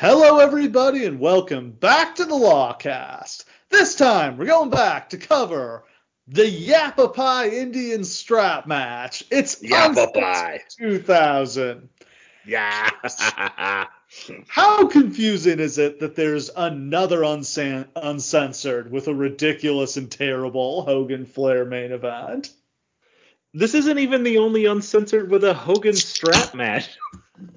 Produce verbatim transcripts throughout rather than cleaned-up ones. Hello, everybody, and welcome back to the Lawcast. This time, we're going back to cover the Yappapai Indian Strap Match. It's Yappapai two thousand. Yeah. How confusing is it that there's another unsan- uncensored with a ridiculous and terrible Hogan Flair main event? This isn't even the only uncensored with a Hogan strap match.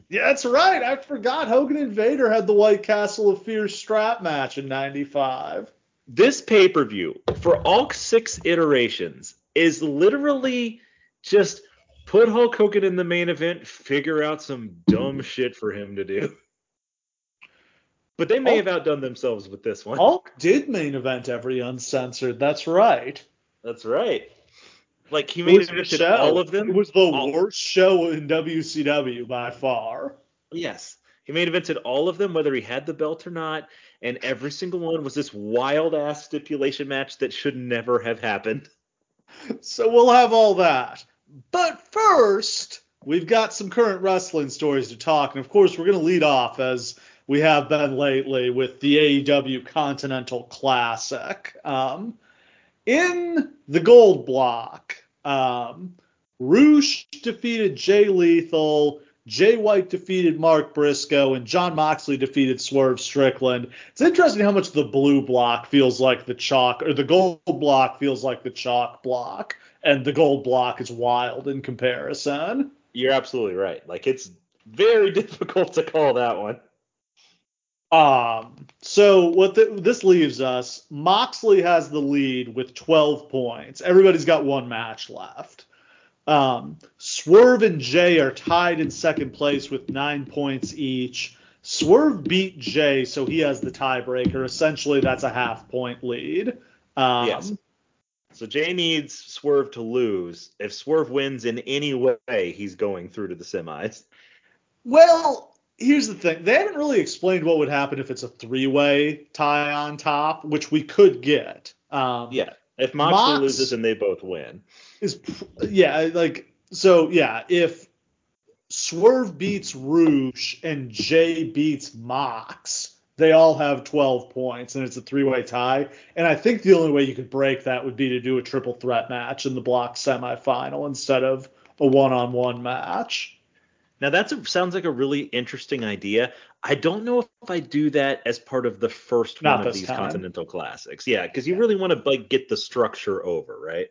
Yeah, that's right. I forgot Hogan and Vader had the White Castle of Fear strap match in ninety-five. This pay-per-view, for all six iterations, is literally just put Hulk Hogan in the main event, figure out some dumb shit for him to do. But they may Hulk, have outdone themselves with this one. Hulk did main event every uncensored. That's right. That's right. Like, he made it to all of them. It was the all worst show in W C W by far. Yes. He main evented all of them, whether he had the belt or not, and every single one was this wild-ass stipulation match that should never have happened. So we'll have all that. But first, we've got some current wrestling stories to talk, and of course we're going to lead off, as we have been lately, with the A E W Continental Classic. Um... In the gold block, um, Rush defeated Jay Lethal, Jay White defeated Mark Briscoe, and Jon Moxley defeated Swerve Strickland. It's interesting how much the blue block feels like the chalk, or the gold block feels like the chalk block, and the gold block is wild in comparison. You're absolutely right. Like, it's very difficult to call that one. Um, so what the, this leaves us, Moxley has the lead with twelve points. Everybody's got one match left. Um, Swerve and Jay are tied in second place with nine points each. Swerve beat Jay, so he has the tiebreaker. Essentially, that's a half point lead. Um, yes. So Jay needs Swerve to lose. If Swerve wins in any way, he's going through to the semis. Well, here's the thing. They haven't really explained what would happen if it's a three-way tie on top, which we could get. Um, yeah, if Moxley Mox loses and they both win. is Yeah, like, so, yeah, if Swerve beats Rouge and Jay beats Mox, they all have twelve points, and it's a three-way tie. And I think the only way you could break that would be to do a triple threat match in the block semifinal instead of a one-on-one match. Now, that sounds like a really interesting idea. I don't know if I do that as part of the first Not one of these time. Continental Classics. Yeah, because you yeah. really want to, like, get the structure over, right?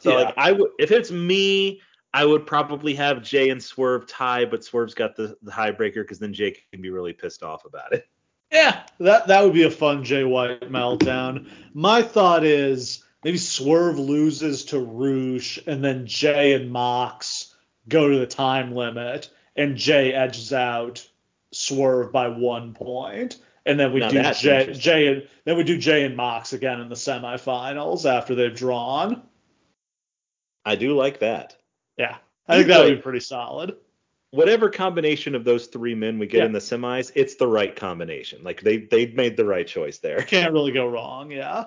So, yeah. like, I w- if it's me, I would probably have Jay and Swerve tie, but Swerve's got the, the tiebreaker because then Jay can be really pissed off about it. Yeah, that, that would be a fun Jay White meltdown. My thought is maybe Swerve loses to Rouge, and then Jay and Mox go to the time limit, and Jay edges out Swerve by one point, and then we now do Jay, Jay and then we do Jay and Mox again in the semifinals after they've drawn. I do like that. Yeah, I think that would be pretty solid. Whatever combination of those three men we get yeah. in the semis, it's the right combination. Like, they they made the right choice there. Can't really go wrong. Yeah.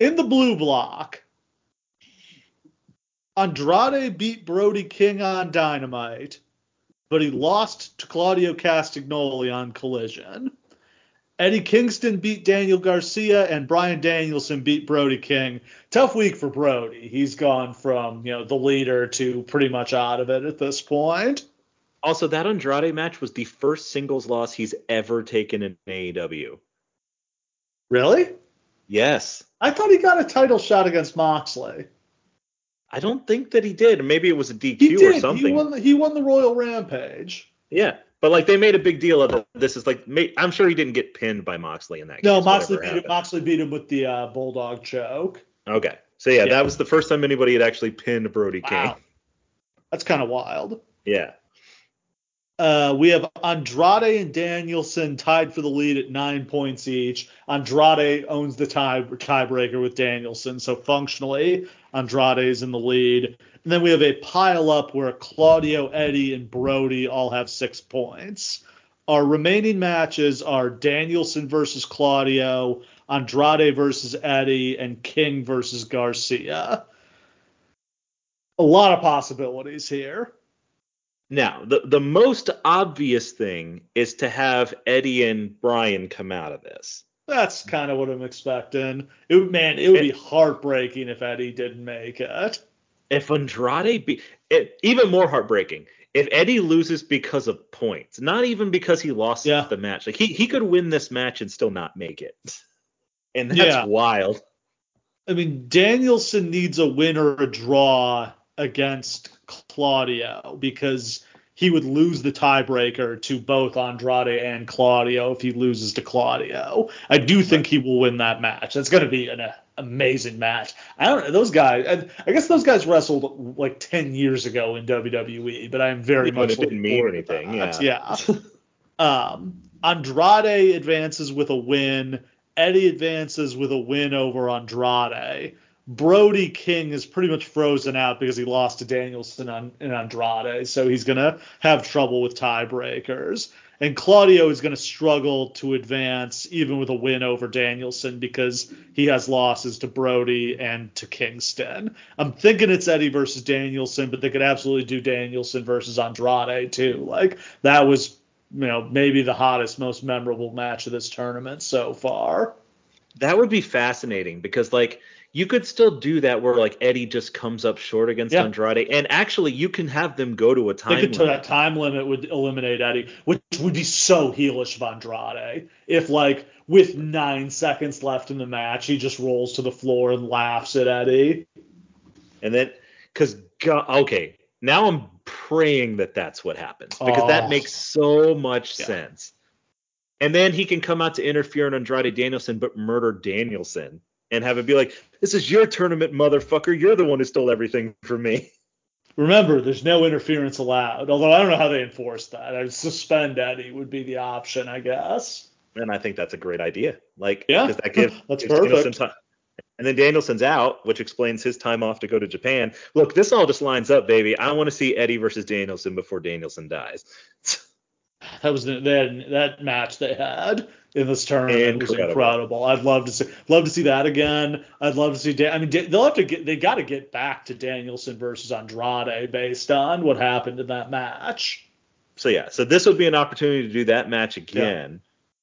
In the blue block, Andrade beat Brody King on Dynamite, but he lost to Claudio Castagnoli on Collision. Eddie Kingston beat Daniel Garcia, and Bryan Danielson beat Brody King. Tough week for Brody. He's gone from, you know, the leader to pretty much out of it at this point. Also, that Andrade match was the first singles loss he's ever taken in A E W. Really? Yes. I thought he got a title shot against Moxley. I don't think that he did. Maybe it was a D Q he did. or something. He won, the, he won the Royal Rampage. Yeah, but, like, they made a big deal of it. This is like, I'm sure he didn't get pinned by Moxley in that. No, case, Moxley beat him, Moxley beat him with the uh, Bulldog choke. Okay, so yeah, yeah, that was the first time anybody had actually pinned Brody wow. King. That's kind of wild. Yeah. Uh, we have Andrade and Danielson tied for the lead at nine points each. Andrade owns the tie tiebreaker with Danielson, so functionally Andrade's in the lead. And then we have a pile-up where Claudio, Eddie, and Brody all have six points. Our remaining matches are Danielson versus Claudio, Andrade versus Eddie, and King versus Garcia. A lot of possibilities here. Now, the, the most obvious thing is to have Eddie and Brian come out of this. That's kind of what I'm expecting. It, man, it would it, be heartbreaking if Eddie didn't make it. If Andrade be it, even more heartbreaking. If Eddie loses because of points, not even because he lost yeah. the match. Like he, he could win this match and still not make it. And that's yeah. wild. I mean, Danielson needs a win or a draw against Claudio because he would lose the tiebreaker to both Andrade and Claudio if he loses to Claudio. I do think he will win that match. That's going to be an uh, amazing match. I don't know. Those guys, I, I guess those guys wrestled like ten years ago in W W E, but I'm very it much looking forward to that. Yeah. yeah. um, Andrade advances with a win. Eddie advances with a win over Andrade. Brody King is pretty much frozen out because he lost to Danielson and Andrade, so he's going to have trouble with tiebreakers. And Claudio is going to struggle to advance even with a win over Danielson because he has losses to Brody and to Kingston. I'm thinking it's Eddie versus Danielson, but they could absolutely do Danielson versus Andrade too. Like, that was, you know, maybe the hottest, most memorable match of this tournament so far. That would be fascinating because, like, you could still do that where, like, Eddie just comes up short against yeah. Andrade. And actually, you can have them go to a time limit. That time limit would eliminate Eddie, which would be so heelish of Andrade. If, like, with nine seconds left in the match, he just rolls to the floor and laughs at Eddie. And then – because, okay, now I'm praying that that's what happens because oh. that makes so much yeah. sense. And then he can come out to interfere in Andrade Danielson, but murder Danielson and have it be like, this is your tournament, motherfucker. You're the one who stole everything from me. Remember, there's no interference allowed, although I don't know how they enforce that. I suspend Eddie would be the option, I guess. And I think that's a great idea. Like, yeah, that gives, that's gives perfect. Time. And then Danielson's out, which explains his time off to go to Japan. Look, this all just lines up, baby. I want to see Eddie versus Danielson before Danielson dies. That was the, that that match they had in this tournament incredible. was incredible. I'd love to see love to see that again. I'd love to see. Dan, I mean, they'll have to get they got to get back to Danielson versus Andrade based on what happened in that match. So yeah, so this would be an opportunity to do that match again,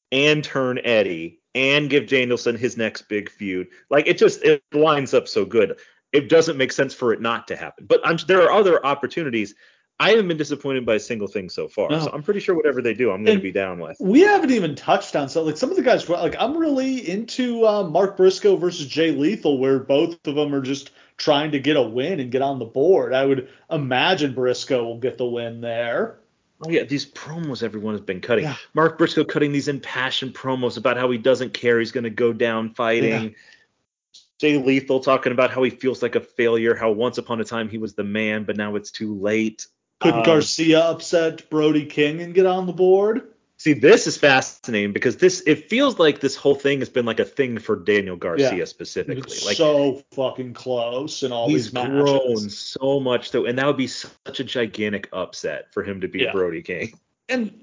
yeah. and turn Eddie and give Danielson his next big feud. Like it just it lines up so good. It doesn't make sense for it not to happen. But I'm, there are other opportunities. I haven't been disappointed by a single thing so far, no. so I'm pretty sure whatever they do, I'm going and to be down with. We haven't even touched on so like some of the guys. Like I'm really into uh, Mark Briscoe versus Jay Lethal, where both of them are just trying to get a win and get on the board. I would imagine Briscoe will get the win there. Oh yeah, these promos everyone has been cutting. Yeah. Mark Briscoe cutting these impassioned promos about how he doesn't care, he's going to go down fighting. Yeah. Jay Lethal talking about how he feels like a failure, how once upon a time he was the man, but now it's too late. Could um, Garcia upset Brody King and get on the board? See, this is fascinating because this it feels like this whole thing has been like a thing for Daniel Garcia yeah. specifically. It's like so fucking close in all these matches. He's grown so much, though, and that would be such a gigantic upset for him to beat yeah. Brody King. And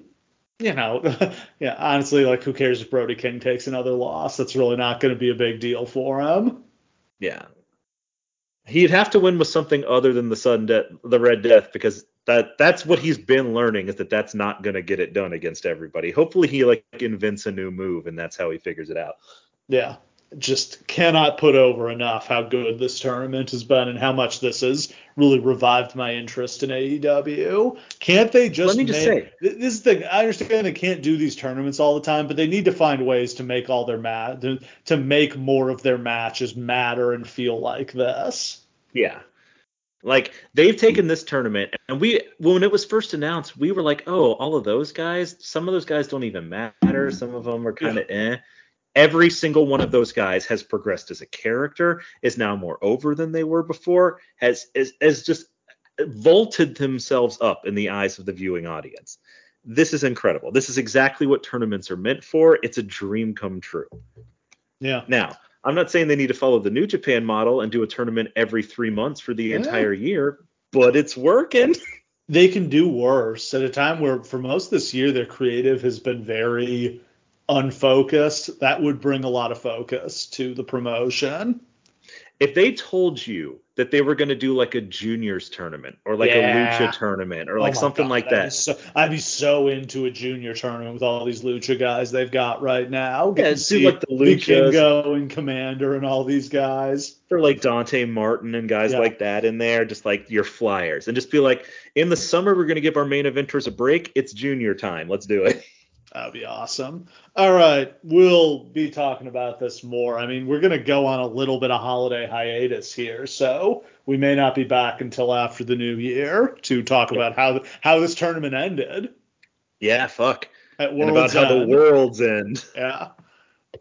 you know, yeah, honestly, like who cares if Brody King takes another loss? That's really not going to be a big deal for him. Yeah. He'd have to win with something other than the sudden death, the Red Death, because that that's what he's been learning is that that's not going to get it done against everybody. Hopefully he like invents a new move and that's how he figures it out. Yeah, just cannot put over enough how good this tournament has been and how much this has really revived my interest in A E W. Can't they just? Let me just make, say this is the thing. I understand they can't do these tournaments all the time, but they need to find ways to make all their mat to, to make more of their matches matter and feel like this. Yeah. Like, they've taken this tournament, and we when it was first announced, we were like, oh, all of those guys, some of those guys don't even matter. Some of them are kind of eh. Every single one of those guys has progressed as a character, is now more over than they were before, has, is, has just vaulted themselves up in the eyes of the viewing audience. This is incredible. This is exactly what tournaments are meant for. It's a dream come true. Yeah. Now, I'm not saying they need to follow the New Japan model and do a tournament every three months for the yeah. entire year, but it's working. They can do worse at a time where for most of this year, their creative has been very unfocused. That would bring a lot of focus to the promotion. If they told you that they were going to do like a juniors tournament or like yeah. a lucha tournament or like oh something God, like that. that. So, I'd be so into a junior tournament with all these lucha guys they've got right now. Yeah, to see like the luchas. Vikingo and Commander and all these guys. Or like Dante Martin and guys yeah. like that in there, just like your flyers. And just be like, in the summer, we're going to give our main eventers a break. It's junior time. Let's do it. That'd be awesome. All right. We'll be talking about this more. I mean, we're going to go on a little bit of holiday hiatus here, so we may not be back until after the new year to talk yeah. about how how this tournament ended. Yeah, fuck. At and about how end. the world's end. Yeah.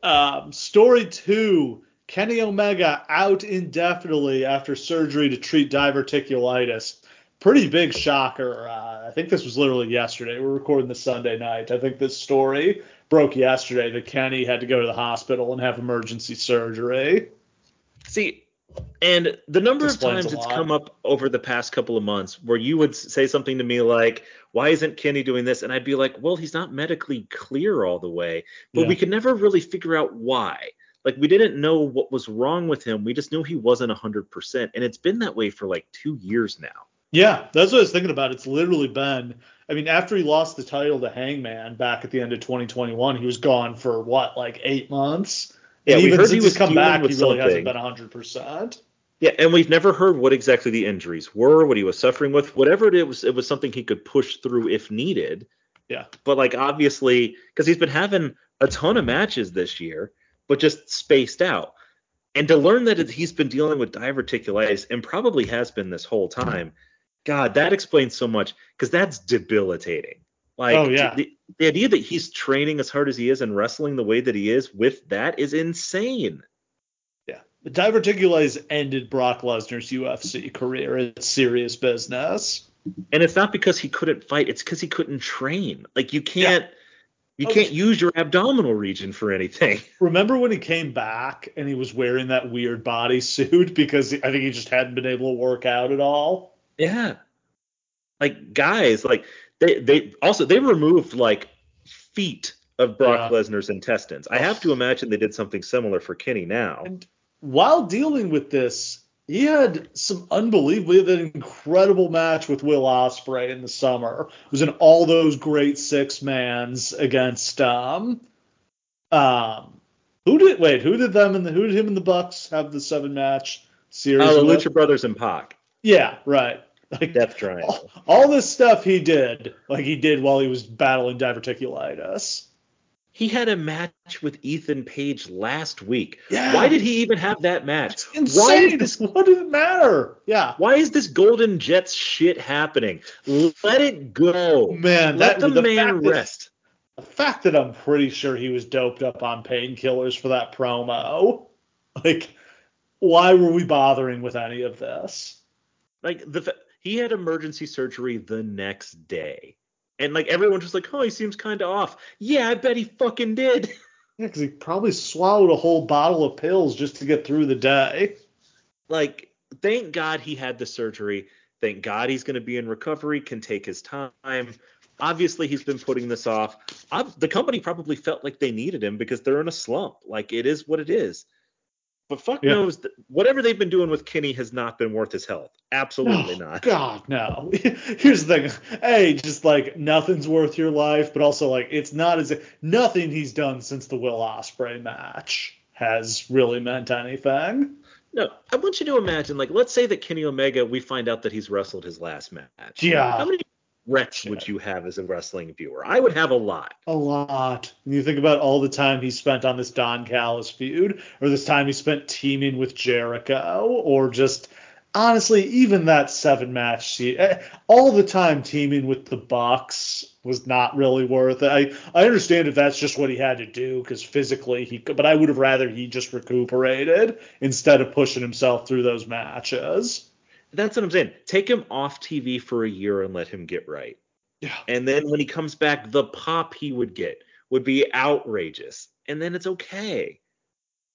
Um, story two, Kenny Omega out indefinitely after surgery to treat diverticulitis. Pretty big shocker. Uh, I think this was literally yesterday. We're recording this Sunday night. I think this story broke yesterday that Kenny had to go to the hospital and have emergency surgery. See, and the number of times it's come up over the past couple of months where you would say something to me like, why isn't Kenny doing this? And I'd be like, well, he's not medically clear all the way. But yeah. we could never really figure out why. Like, we didn't know what was wrong with him. We just knew he wasn't one hundred percent. And it's been that way for like two years now. Yeah, that's what I was thinking about. It's literally been, I mean, after he lost the title to Hangman back at the end of twenty twenty-one, he was gone for, what, like eight months? Yeah, and we even heard since he was come back, he really something. hasn't been one hundred percent. Yeah, and we've never heard what exactly the injuries were, what he was suffering with. Whatever it was, it was something he could push through if needed. Yeah. But, like, obviously, because he's been having a ton of matches this year, but just spaced out. And to learn that he's been dealing with diverticulitis and probably has been this whole time, God, that explains so much, because that's debilitating. Like, oh, yeah. the, the idea that he's training as hard as he is and wrestling the way that he is with that is insane. Yeah. The diverticulitis ended Brock Lesnar's U F C career. It's serious business. And it's not because he couldn't fight. It's because he couldn't train. Like, you can't yeah. – you okay. can't use your abdominal region for anything. Remember when he came back and he was wearing that weird bodysuit because I think he just hadn't been able to work out at all? Yeah, like guys, like they, they also they removed like feet of Brock yeah. Lesnar's intestines. I have to imagine they did something similar for Kenny now. And while dealing with this, he had some unbelievably of an incredible match with Will Ospreay in the summer. It was in all those great six mans against um um who did wait who did them and the who did him and the Bucks have the seven match series? Oh, the Lucha Brothers and Pac. Yeah, right. Like, Death Triangle. All, all this stuff he did, like he did while he was battling diverticulitis. He had a match with Ethan Page last week. Yeah. Why did he even have that match? That's insane. Why is this, what does it matter? Yeah. Why is this Golden Jets shit happening? Let it go. Man, let that, the, the man rest. That, the fact that I'm pretty sure he was doped up on painkillers for that promo. Like, why were we bothering with any of this? Like, the he had emergency surgery the next day. And, like, everyone just like, oh, he seems kind of off. Yeah, I bet he fucking did. Yeah, because he probably swallowed a whole bottle of pills just to get through the day. Like, thank God he had the surgery. Thank God he's going to be in recovery, can take his time. Obviously, he's been putting this off. I've, the company probably felt like they needed him because they're in a slump. Like, it is what it is. But fuck yeah. knows that whatever they've been doing with Kenny has not been worth his health. Absolutely no, not. God, no. Here's the thing. Hey, just like nothing's worth your life, but also like it's not as – nothing he's done since the Will Ospreay match has really meant anything. No, I want you to imagine like let's say that Kenny Omega, we find out that he's wrestled his last match. Yeah. How many regrets Shit. would you have as a wrestling viewer? I would have a lot. A lot. When you think about all the time he spent on this Don Callis feud, or this time he spent teaming with Jericho, or just honestly, even that seven match, all the time teaming with the Bucks was not really worth it. I, I understand if that's just what he had to do because physically he could, but I would have rather he just recuperated instead of pushing himself through those matches. That's what I'm saying. Take him off T V for a year and let him get right. Yeah. And then when he comes back, the pop he would get would be outrageous. And then it's okay.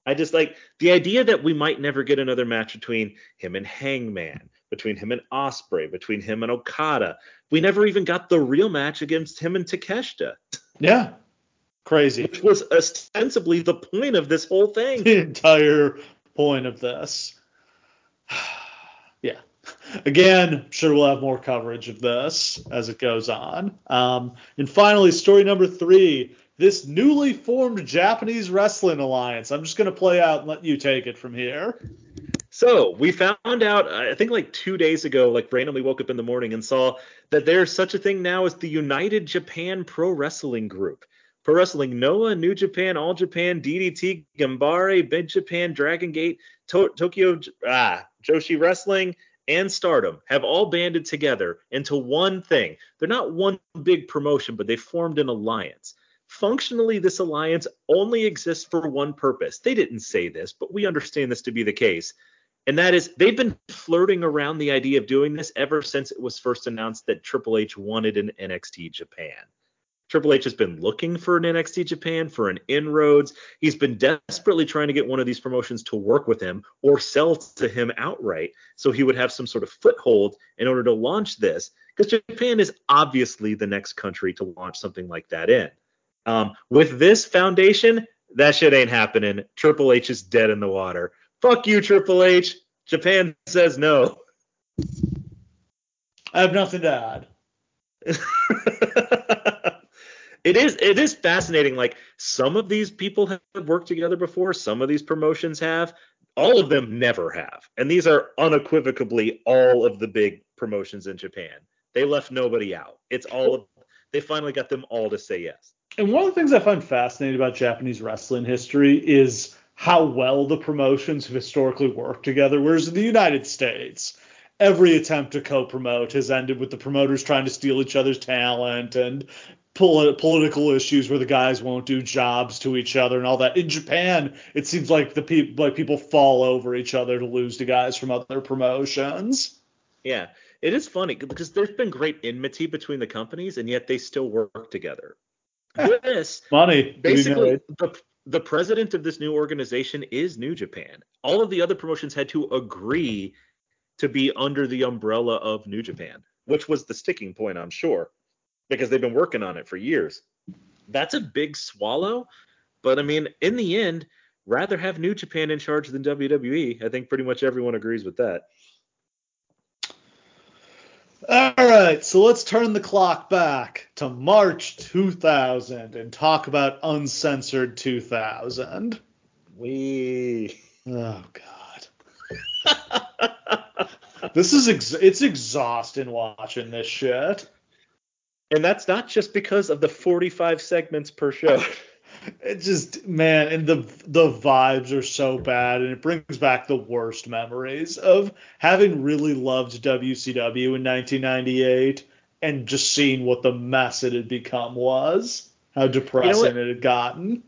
I just like the idea that we might never get another match between him and Hangman, between him and Ospreay, between him and Okada. We never even got the real match against him and Takeshita. Yeah. Crazy. Which was ostensibly the point of this whole thing. The entire point of this. Yeah. Again, I'm sure we'll have more coverage of this as it goes on. Um, and finally, story number three, this newly formed Japanese Wrestling Alliance. I'm just going to play out and let you take it from here. So we found out, I think like two days ago, like randomly woke up in the morning and saw that there's such a thing now as the United Japan Pro Wrestling Group. Pro Wrestling Noah, New Japan, All Japan, D D T, Gambare, Big Japan, Dragon Gate, to- Tokyo, ah, Joshi Wrestling, and Stardom have all banded together into one thing. They're not one big promotion, but they formed an alliance. Functionally, this alliance only exists for one purpose. They didn't say this, but we understand this to be the case. And that is, they've been flirting around the idea of doing this ever since it was first announced that Triple H wanted an N X T Japan. Triple H has been looking for an N X T Japan, for an inroads. He's been desperately trying to get one of these promotions to work with him or sell to him outright so he would have some sort of foothold in order to launch this, because Japan is obviously the next country to launch something like that in. Um, with this foundation, that shit ain't happening. Triple H is dead in the water. Fuck you, Triple H. Japan says no. I have nothing to add. It is it is fascinating. Like, some of these people have worked together before. Some of these promotions have. All of them never have. And these are unequivocally all of the big promotions in Japan. They left nobody out. It's all of them. They finally got them all to say yes. And one of the things I find fascinating about Japanese wrestling history is how well the promotions have historically worked together. Whereas in the United States, every attempt to co-promote has ended with the promoters trying to steal each other's talent and political issues where the guys won't do jobs to each other and all that. In Japan, it seems like the people like people fall over each other to lose to guys from other promotions. Yeah, it is funny because there's been great enmity between the companies, and yet they still work together. This funny. Basically, the, the president of this new organization is New Japan. All of the other promotions had to agree to be under the umbrella of New Japan, which was the sticking point, I'm sure, because they've been working on it for years. That's a big swallow. But, I mean, in the end, rather have New Japan in charge than W W E. I think pretty much everyone agrees with that. All right, so let's turn the clock back to March two thousand and talk about Uncensored two thousand. We. Oh, God. This is ex- it's exhausting watching this shit. And that's not just because of the forty-five segments per show. It just, man, and the the vibes are so bad, and it brings back the worst memories of having really loved W C W in nineteen ninety-eight and just seeing what the mess it had become was, how depressing you know it had gotten.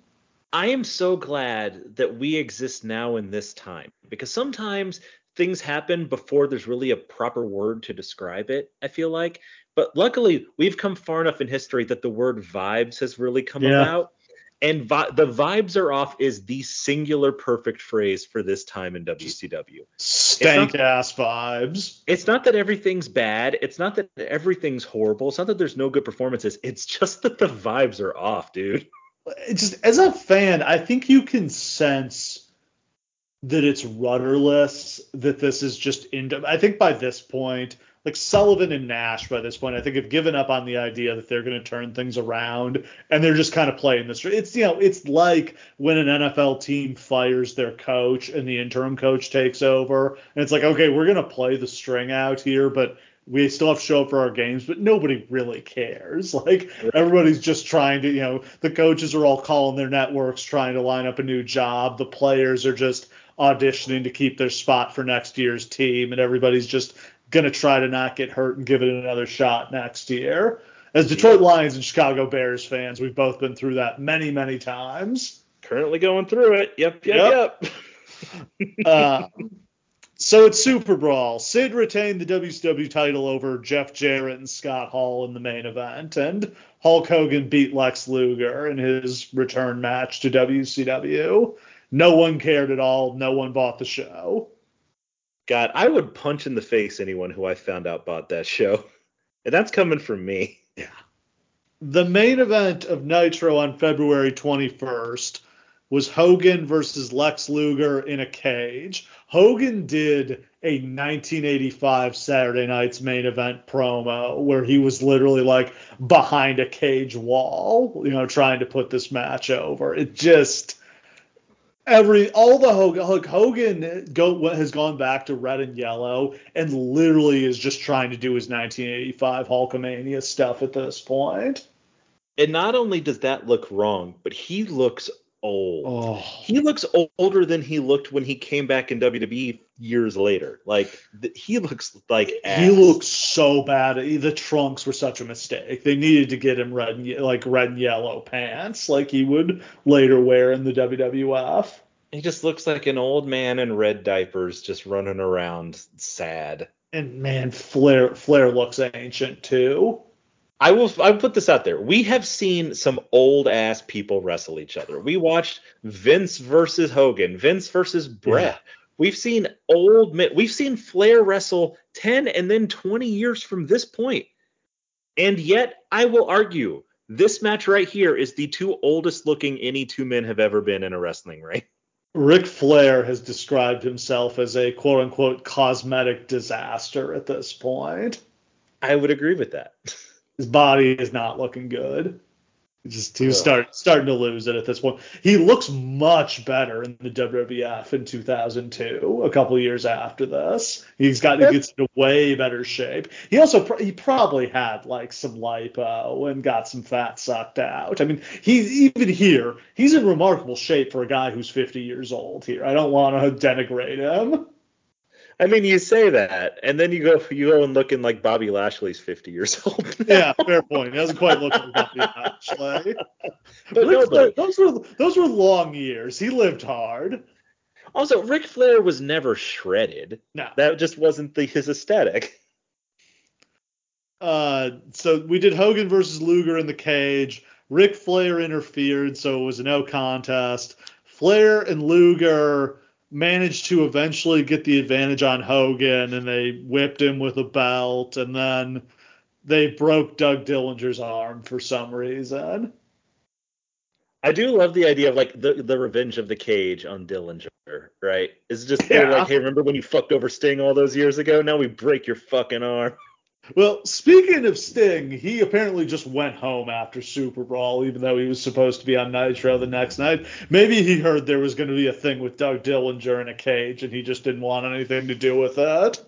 I am so glad that we exist now in this time, because sometimes things happen before there's really a proper word to describe it, I feel like. But luckily, we've come far enough in history that the word vibes has really come yeah. about. And vi- the vibes are off is the singular perfect phrase for this time in W C W. Stank-ass vibes. It's not that everything's bad. It's not that everything's horrible. It's not that there's no good performances. It's just that the vibes are off, dude. It's just, as a fan, I think you can sense that it's rudderless, that this is just – I think by this point – like Sullivan and Nash by this point, I think, have given up on the idea that they're going to turn things around, and they're just kind of playing this. It's, you know, it's like when an N F L team fires their coach and the interim coach takes over, and it's like, okay, we're going to play the string out here, but we still have to show up for our games, but nobody really cares. Like, everybody's just trying to, you know, the coaches are all calling their networks, trying to line up a new job. The players are just auditioning to keep their spot for next year's team, and everybody's just going to try to not get hurt and give it another shot next year. As Detroit Lions and Chicago Bears fans, we've both been through that many, many times. Currently going through it. Yep, yep, yep. yep. uh, so it's Super Brawl. Sid retained the W C W title over Jeff Jarrett and Scott Hall in the main event, and Hulk Hogan beat Lex Luger in his return match to W C W. No one cared at all. No one bought the show. God, I would punch in the face anyone who I found out bought that show. And that's coming from me. Yeah. The main event of Nitro on February twenty-first was Hogan versus Lex Luger in a cage. Hogan did a nineteen eighty-five Saturday Night's Main Event promo where he was literally like behind a cage wall, you know, trying to put this match over. It just every all the Hogan look, Hogan go has gone back to red and yellow and literally is just trying to do his nineteen eighty-five Hulkamania stuff at this point. And not only does that look wrong, but he looks old. Oh. He looks older than he looked when he came back in W W E years later. Like th- he looks like ass. He looks so bad. The trunks were such a mistake. They needed to get him red, and ye- like red and yellow pants, like he would later wear in the W W F. He just looks like an old man in red diapers, just running around sad. And man, Flair Flair looks ancient too. I will I will put this out there. We have seen some old-ass people wrestle each other. We watched Vince versus Hogan, Vince versus Brett. Yeah. We've seen old men. We've seen Flair wrestle ten and then twenty years from this point. And yet, I will argue, this match right here is the two oldest-looking any two men have ever been in a wrestling ring. Ric Flair has described himself as a quote-unquote cosmetic disaster at this point. I would agree with that. His body is not looking good. Just he was start, starting to lose it at this point. He looks much better in the W W F in two thousand two, a couple years after this. He's gotten he gets into way better shape. He also he probably had like some lipo and got some fat sucked out. I mean, he's even here. He's in remarkable shape for a guy who's fifty years old here. I don't want to denigrate him. I mean, you say that, and then you go you go and look in like Bobby Lashley's fifty years old. Yeah, fair point. He doesn't quite look like Bobby Lashley. But no, Flair, those were those were long years. He lived hard. Also, Ric Flair was never shredded. No, that just wasn't the, his aesthetic. Uh, so we did Hogan versus Luger in the cage. Ric Flair interfered, so it was a no contest. Flair and Luger managed to eventually get the advantage on Hogan, and they whipped him with a belt, and then they broke Doug Dillinger's arm for some reason. I do love the idea of like the, the revenge of the cage on Dillinger, right? It's just yeah. like, hey, remember when you fucked over Sting all those years ago? Now we break your fucking arm. Well, speaking of Sting, he apparently just went home after Super Brawl, even though he was supposed to be on Nitro the next night. Maybe he heard there was going to be a thing with Doug Dillinger in a cage, and he just didn't want anything to do with that.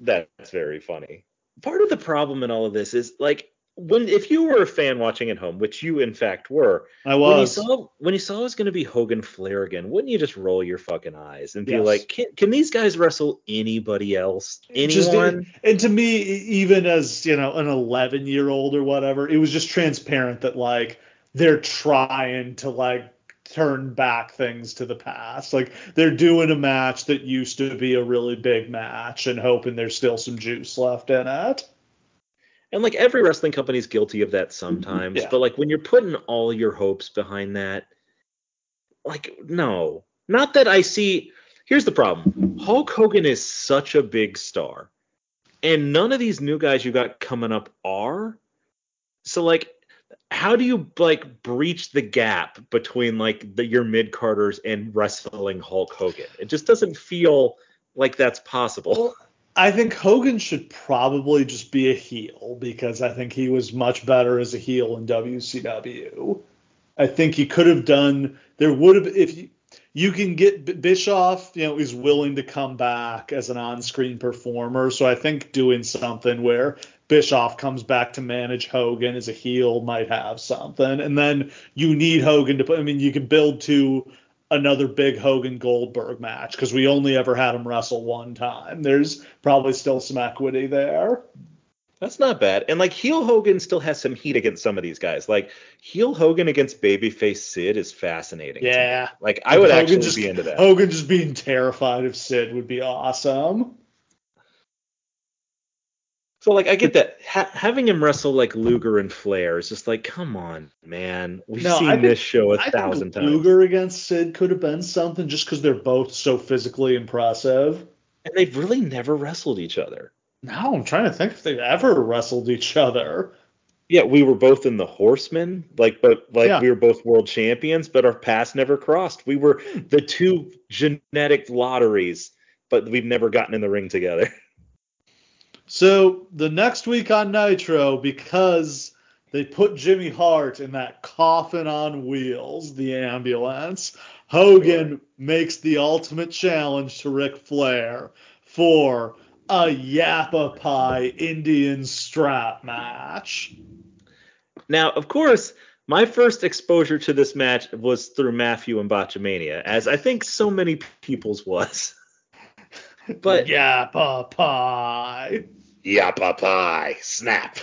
That's very funny. Part of the problem in all of this is, like, when if you were a fan watching at home, which you, in fact, were. I was. When you saw, when you saw it was going to be Hogan Flair again, wouldn't you just roll your fucking eyes and be yes. like, can, can these guys wrestle anybody else? Anyone? Just, and to me, even as, you know, an eleven-year-old or whatever, it was just transparent that, like, they're trying to, like, turn back things to the past. Like, they're doing a match that used to be a really big match and hoping there's still some juice left in it. And, like, every wrestling company is guilty of that sometimes. Yeah. But, like, when you're putting all your hopes behind that, like, no. Not that I see – here's the problem. Hulk Hogan is such a big star. And none of these new guys you got coming up are. So, like, how do you, like, breach the gap between, like, the, your mid-carders and wrestling Hulk Hogan? It just doesn't feel like that's possible. Well, I think Hogan should probably just be a heel because I think he was much better as a heel in W C W. I think he could have done – there would have – if you, you can get – Bischoff, you know, is willing to come back as an on-screen performer. So I think doing something where Bischoff comes back to manage Hogan as a heel might have something. And then you need Hogan to put – I mean, you can build to – another big Hogan Goldberg match because we only ever had him wrestle one time. There's probably still some equity there. That's not bad. And like heel Hogan still has some heat against some of these guys. Like heel Hogan against babyface Sid is fascinating. Yeah. Like I would Hogan actually just, be into that. Hogan just being terrified of Sid would be awesome. So like I get that ha- having him wrestle like Luger and Flair is just like come on man we've no, seen think, this show a I thousand times. Luger against Sid could have been something just because they're both so physically impressive and they've really never wrestled each other. No, I'm trying to think if they've ever wrestled each other. Yeah, we were both in the Horsemen, like, but like yeah. we were both world champions, but our paths never crossed. We were the two genetic lotteries, but we've never gotten in the ring together. So the next week on Nitro, because they put Jimmy Hart in that coffin on wheels, the ambulance, Hogan sure. makes the ultimate challenge to Ric Flair for a Yappa Pie Indian strap match. Now, of course, my first exposure to this match was through Matthew and Botchamania, as I think so many people's was. But Yappa Pie. Yappa Pie. Snap.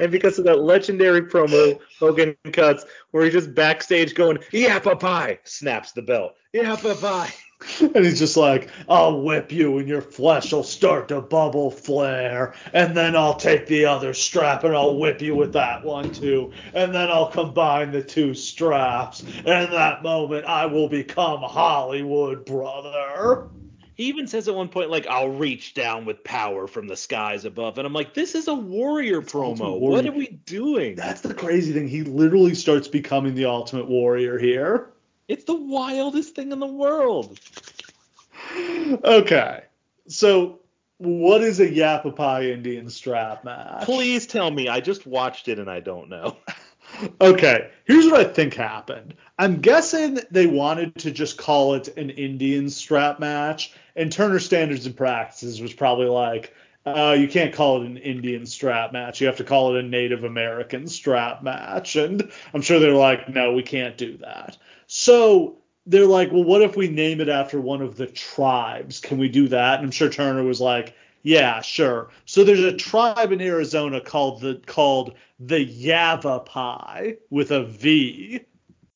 And because of that legendary promo Hogan cuts where he just backstage going, Yappa Pie, snaps the belt. Yappa Pie. And he's just like, I'll whip you and your flesh will start to bubble flare. And then I'll take the other strap and I'll whip you with that one too. And then I'll combine the two straps. And in that moment, I will become Hollywood, brother. He even says at one point, like, I'll reach down with power from the skies above. And I'm like, this is a warrior it's promo. Warrior. What are we doing? That's the crazy thing. He literally starts becoming the ultimate warrior here. It's the wildest thing in the world. Okay. So what is a Yappa Pie Indian strap match? Please tell me. I just watched it and I don't know. Okay. Here's what I think happened. I'm guessing they wanted to just call it an Indian strap match. And Turner Standards and Practices was probably like, uh, you can't call it an Indian strap match. You have to call it a Native American strap match. And I'm sure they're like, no, we can't do that. So they're like, well, what if we name it after one of the tribes? Can we do that? And I'm sure Turner was like, yeah, sure. So there's a tribe in Arizona called the called the Yavapai with a V.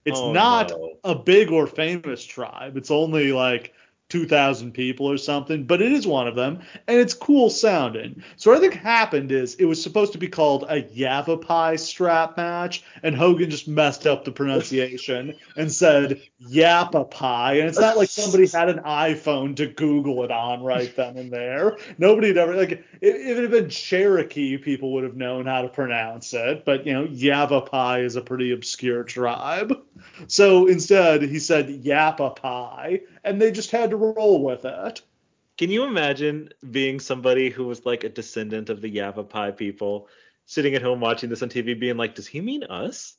It's oh, not no. a big or famous tribe. It's only like two thousand people or something, but it is one of them, and it's cool sounding. So what I think happened is it was supposed to be called a Yappa Pie strap match, and Hogan just messed up the pronunciation and said Yappa Pie, and it's not like somebody had an iPhone to Google it on right then and there. Nobody had ever, like, if it had been Cherokee, people would have known how to pronounce it, but, you know, Yappa Pie is a pretty obscure tribe. So instead, he said Yappa Pie, and they just had to roll with it. Can you imagine being somebody who was like a descendant of the Yappa Pie people sitting at home watching this on T V being like, does he mean us?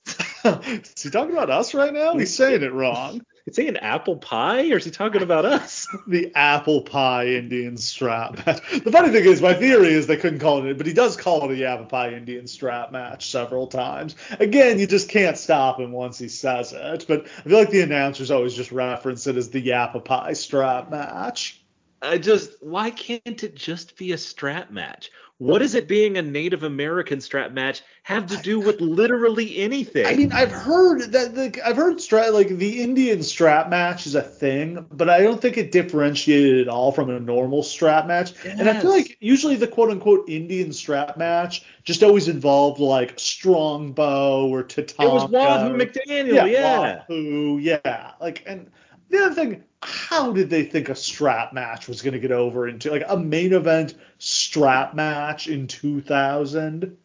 Is he talking about us right now? He's saying it wrong. He's saying apple pie, or is he talking about us? The apple pie Indian strap match. The funny thing is, my theory is they couldn't call it, but he does call it a Yappa Pie Indian strap match several times. Again, you just can't stop him once he says it, but I feel like the announcers always just reference it as the Yappa Pie strap match. I just, why can't it just be a strap match? What does it being a Native American strap match have to do with literally anything? I mean, I've heard that the, I've heard stra- like the Indian strap match is a thing, but I don't think it differentiated at all from a normal strap match. Yes. And I feel like usually the quote unquote Indian strap match just always involved like Strongbow or Tatanka. It was Wahoo McDaniel, yeah. yeah. Wahoo, yeah. Like, and the other thing, how did they think a strap match was going to get over into like a main event strap match in two thousand?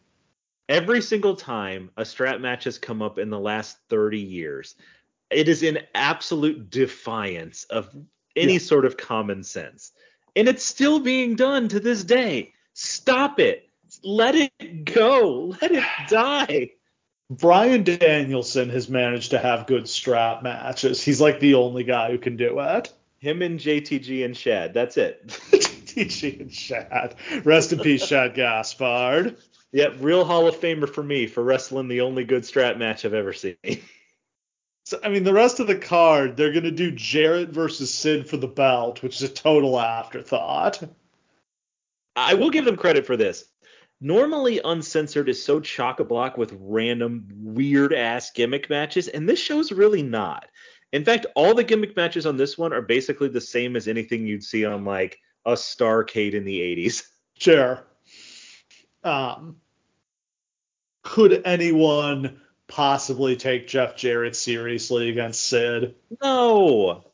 Every single time a strap match has come up in the last thirty years, it is in absolute defiance of any yeah. sort of common sense. And it's still being done to this day. Stop it. Let it go. Let it die. Bryan Danielson has managed to have good strap matches. He's like the only guy who can do it. Him and J T G and Shad. That's it. J T G and Shad. Rest in peace, Shad Gaspard. Yep, real Hall of Famer for me for wrestling the only good strap match I've ever seen. So, I mean, the rest of the card, they're going to do Jarrett versus Sid for the belt, which is a total afterthought. I will give them credit for this. Normally, Uncensored is so chock-a-block with random, weird-ass gimmick matches, and this show's really not. In fact, all the gimmick matches on this one are basically the same as anything you'd see on, like, a Starrcade in the eighties. Sure. Um, could anyone possibly take Jeff Jarrett seriously against Sid? No.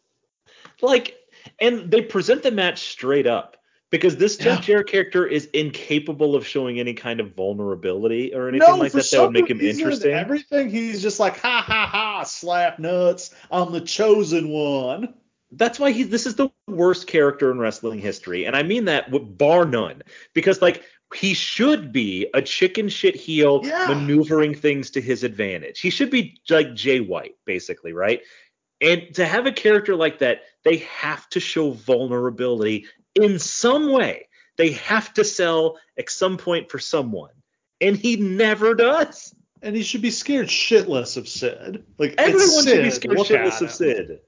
Like, and they present the match straight up. Because this Jeff yeah. Jarrett character is incapable of showing any kind of vulnerability or anything no, like that that would make him interesting. Everything he's just like, ha ha ha, slap nuts, I'm the chosen one. That's why he's. This is the worst character in wrestling history, and I mean that bar none. Because like he should be a chicken shit heel, yeah. maneuvering things to his advantage. He should be like Jay White, basically, right? And to have a character like that, they have to show vulnerability in some way. They have to sell at some point for someone, and he never does. And he should be scared shitless of Sid. Like everyone Sid. should be scared Look shitless of Sid.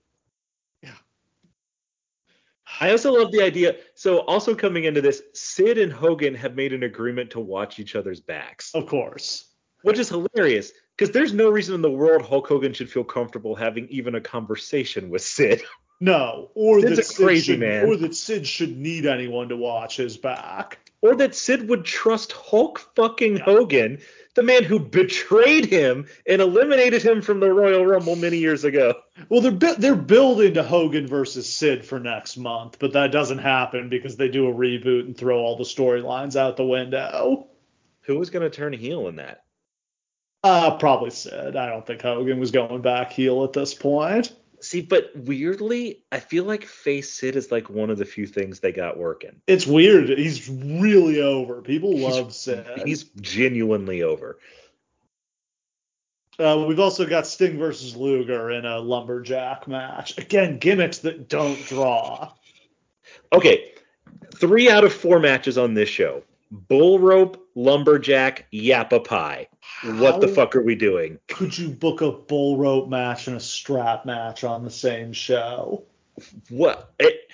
I also love the idea. So also coming into this, Sid and Hogan have made an agreement to watch each other's backs. Of course. Which is hilarious because there's no reason in the world Hulk Hogan should feel comfortable having even a conversation with Sid. No. Or Sid's that a Sid crazy should, man. Or that Sid should need anyone to watch his back. Or that Sid would trust Hulk fucking yeah. Hogan, the man who betrayed him and eliminated him from the Royal Rumble many years ago. Well, they're bu- they're building to Hogan versus Sid for next month, but that doesn't happen because they do a reboot and throw all the storylines out the window. Who was going to turn heel in that? Uh, probably Sid. I don't think Hogan was going back heel at this point. See, but weirdly, I feel like face Sid is like one of the few things they got working. It's weird. He's really over. People love he's, Sid. He's genuinely over. Uh, we've also got Sting versus Luger in a lumberjack match. Again, gimmicks that don't draw. Okay, three out of four matches on this show. Bull rope, lumberjack, yappa pie. How what the fuck are we doing? Could you book a bull rope match and a strap match on the same show? What? It,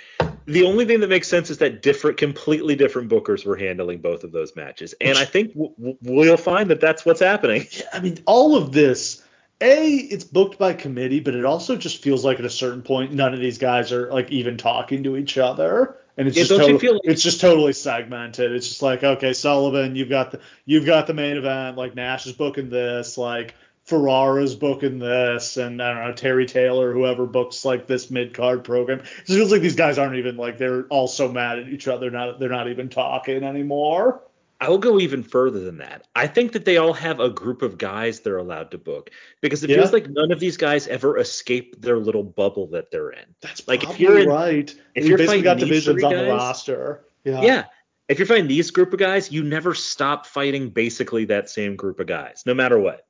the only thing that makes sense is that different, completely different bookers were handling both of those matches. And I think w- w- we'll find that that's what's happening. Yeah, I mean, all of this, A, it's booked by committee, but it also just feels like at a certain point, none of these guys are like even talking to each other. And it's, yeah, just totally, feel like- it's just totally segmented. It's just like, okay, Sullivan, you've got the you've got the main event. Like Nash is booking this, like Ferrara's booking this, and I don't know, Terry Taylor, whoever books like this mid card program. It just feels like these guys aren't even like they're all so mad at each other. Not they're not even talking anymore. I will go even further than that. I think that they all have a group of guys they're allowed to book because it yeah. feels like none of these guys ever escape their little bubble that they're in. That's like if you're in, right. If you basically got divisions on guys, the roster. Yeah. yeah. If you're fighting these group of guys, you never stop fighting basically that same group of guys, no matter what.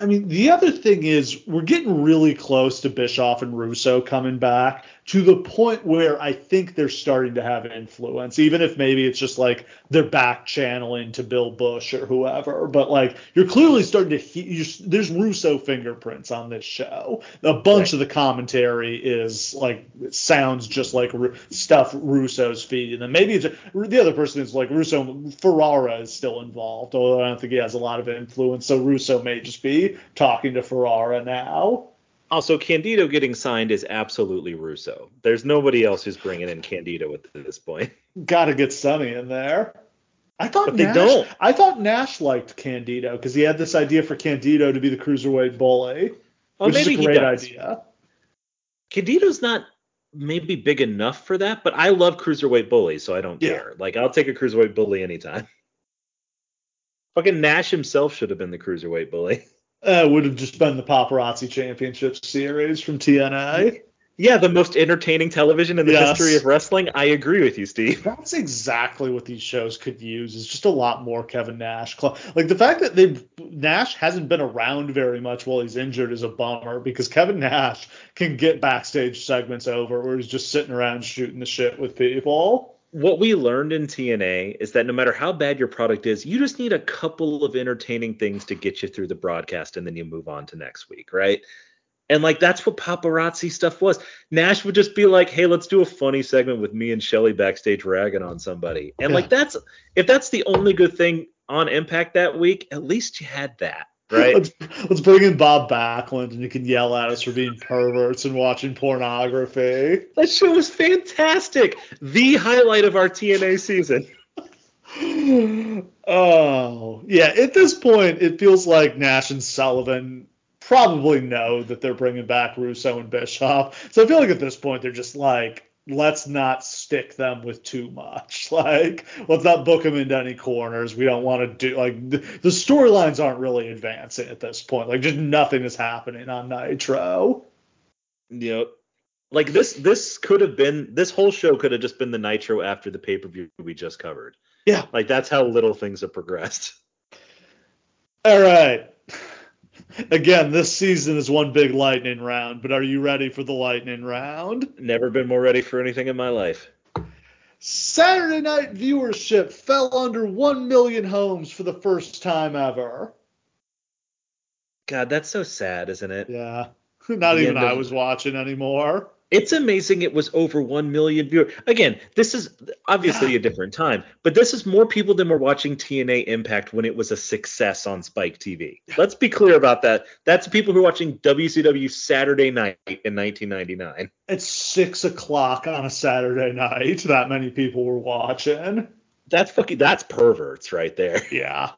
I mean, the other thing is we're getting really close to Bischoff and Russo coming back to the point where I think they're starting to have influence, even if maybe it's just like they're back channeling to Bill Bush or whoever. But like you're clearly starting to hear there's Russo fingerprints on this show. A bunch right. of the commentary is like it sounds just like R- stuff Russo's feeding them. Maybe it's the other person is like Russo. Ferrara is still involved, although I don't think he has a lot of influence. So Russo may just be talking to Ferrara now. Also, Candido getting signed is absolutely Russo. There's nobody else who's bringing in Candido at this point. Gotta get Sonny in there. I thought but Nash, they don't. I thought Nash liked Candido because he had this idea for Candido to be the cruiserweight bully, oh, which maybe is a great idea. Candido's not maybe big enough for that, but I love cruiserweight bullies, so I don't yeah. care. Like I'll take a cruiserweight bully anytime. Fucking Nash himself should have been the cruiserweight bully. Uh, would have just been the Paparazzi Championship Series from T N A. Yeah, the most entertaining television in the yes. history of wrestling. I agree with you, Steve. That's exactly what these shows could use is just a lot more Kevin Nash. Like the fact that they Nash hasn't been around very much while he's injured is a bummer because Kevin Nash can get backstage segments over where he's just sitting around shooting the shit with people. What we learned in T N A is that no matter how bad your product is, you just need a couple of entertaining things to get you through the broadcast, and then you move on to next week, right? And, like, that's what paparazzi stuff was. Nash would just be like, hey, let's do a funny segment with me and Shelly backstage ragging on somebody. And, yeah. like, that's if that's the only good thing on Impact that week, at least you had that. Right. Let's, let's bring in Bob Backlund, and you can yell at us for being perverts and watching pornography. That show was fantastic. The highlight of our T N A season. Oh, yeah. At this point, it feels like Nash and Sullivan probably know that they're bringing back Russo and Bischoff. So I feel like at this point, they're just like, let's not stick them with too much. Like, let's not book them into any corners. We don't want to do, like, the, the storylines aren't really advancing at this point. Like, just nothing is happening on Nitro. Yep. Like, this this could have been, this whole show could have just been the Nitro after the pay-per-view we just covered. Yeah. Like, that's how little things have progressed. All right. Again, this season is one big lightning round, but are you ready for the lightning round? Never been more ready for anything in my life. Saturday night viewership fell under one million homes for the first time ever. God, that's so sad, isn't it? Yeah. Not even I was watching anymore. It's amazing it was over one million viewers. Again, this is obviously a different time, but this is more people than were watching T N A Impact when it was a success on Spike T V. Let's be clear about that. That's people who are watching W C W Saturday night in nineteen ninety-nine. It's six o'clock on a Saturday night. That many people were watching. That's fucking, that's perverts right there. Yeah.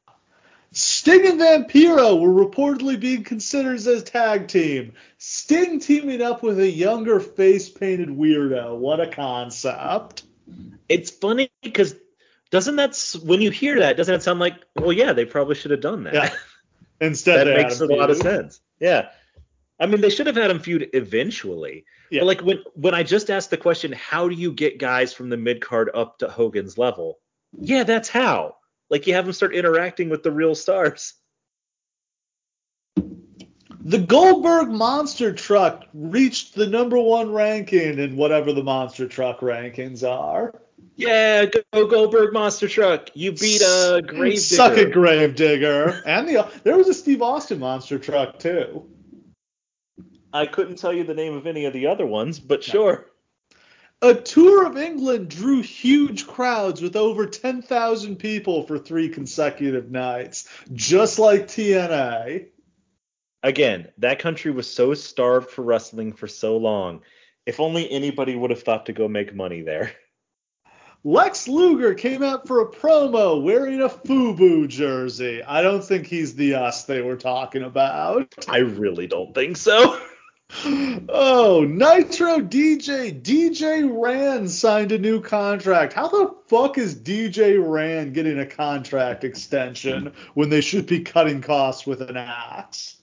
Sting and Vampiro were reportedly being considered as tag team. Sting teaming up with a younger face-painted weirdo. What a concept. It's funny because doesn't that, when you hear that, doesn't it sound like, well, yeah, they probably should have done that. Yeah. Instead, that makes a lot of sense. Yeah. I mean, they should have had him feud eventually. Yeah. But like when, when I just asked the question, how do you get guys from the mid-card up to Hogan's level? Yeah, that's how. Like, you have them start interacting with the real stars. The Goldberg Monster Truck reached the number one ranking in whatever the Monster Truck rankings are. Yeah, go Goldberg Monster Truck. You beat a Gravedigger. Suck it, Gravedigger. And the, there was a Steve Austin Monster Truck, too. I couldn't tell you the name of any of the other ones, but no. Sure. A tour of England drew huge crowds with over ten thousand people for three consecutive nights, just like T N A. Again, that country was so starved for wrestling for so long. If only anybody would have thought to go make money there. Lex Luger came out for a promo wearing a FUBU jersey. I don't think he's the us they were talking about. I really don't think so. Oh, Nitro D J. D J Rand signed a new contract. How the fuck is D J Rand getting a contract extension when they should be cutting costs with an axe?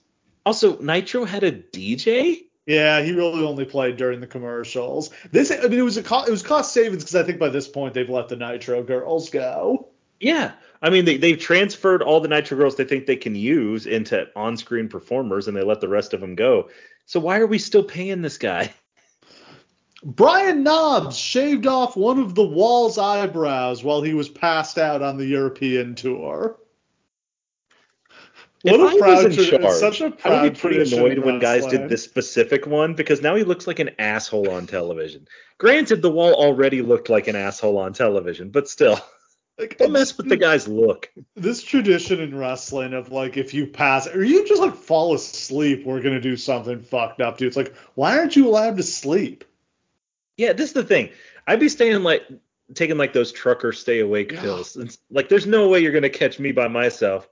Also, Nitro had a D J? Yeah, he really only played during the commercials. This, I mean, it was a co- it was cost savings because I think by this point they've let the Nitro girls go. Yeah, I mean, they, they've transferred all the Nitro girls they think they can use into on-screen performers, and they let the rest of them go. So why are we still paying this guy? Brian Knobbs shaved off one of the Wall's eyebrows while he was passed out on the European tour. What if a proud I was in tra- charge, such a proud I would be pretty annoyed when guys did this specific one, because now he looks like an asshole on television. Granted, the Wall already looked like an asshole on television, but still. Like, don't mess with the guy's look. This tradition in wrestling of, like, if you pass, or you just, like, fall asleep, we're going to do something fucked up, dude. It's like, why aren't you allowed to sleep? Yeah, this is the thing. I'd be staying, like, taking, like, those trucker stay-awake yeah. pills. It's, like, there's no way you're going to catch me by myself.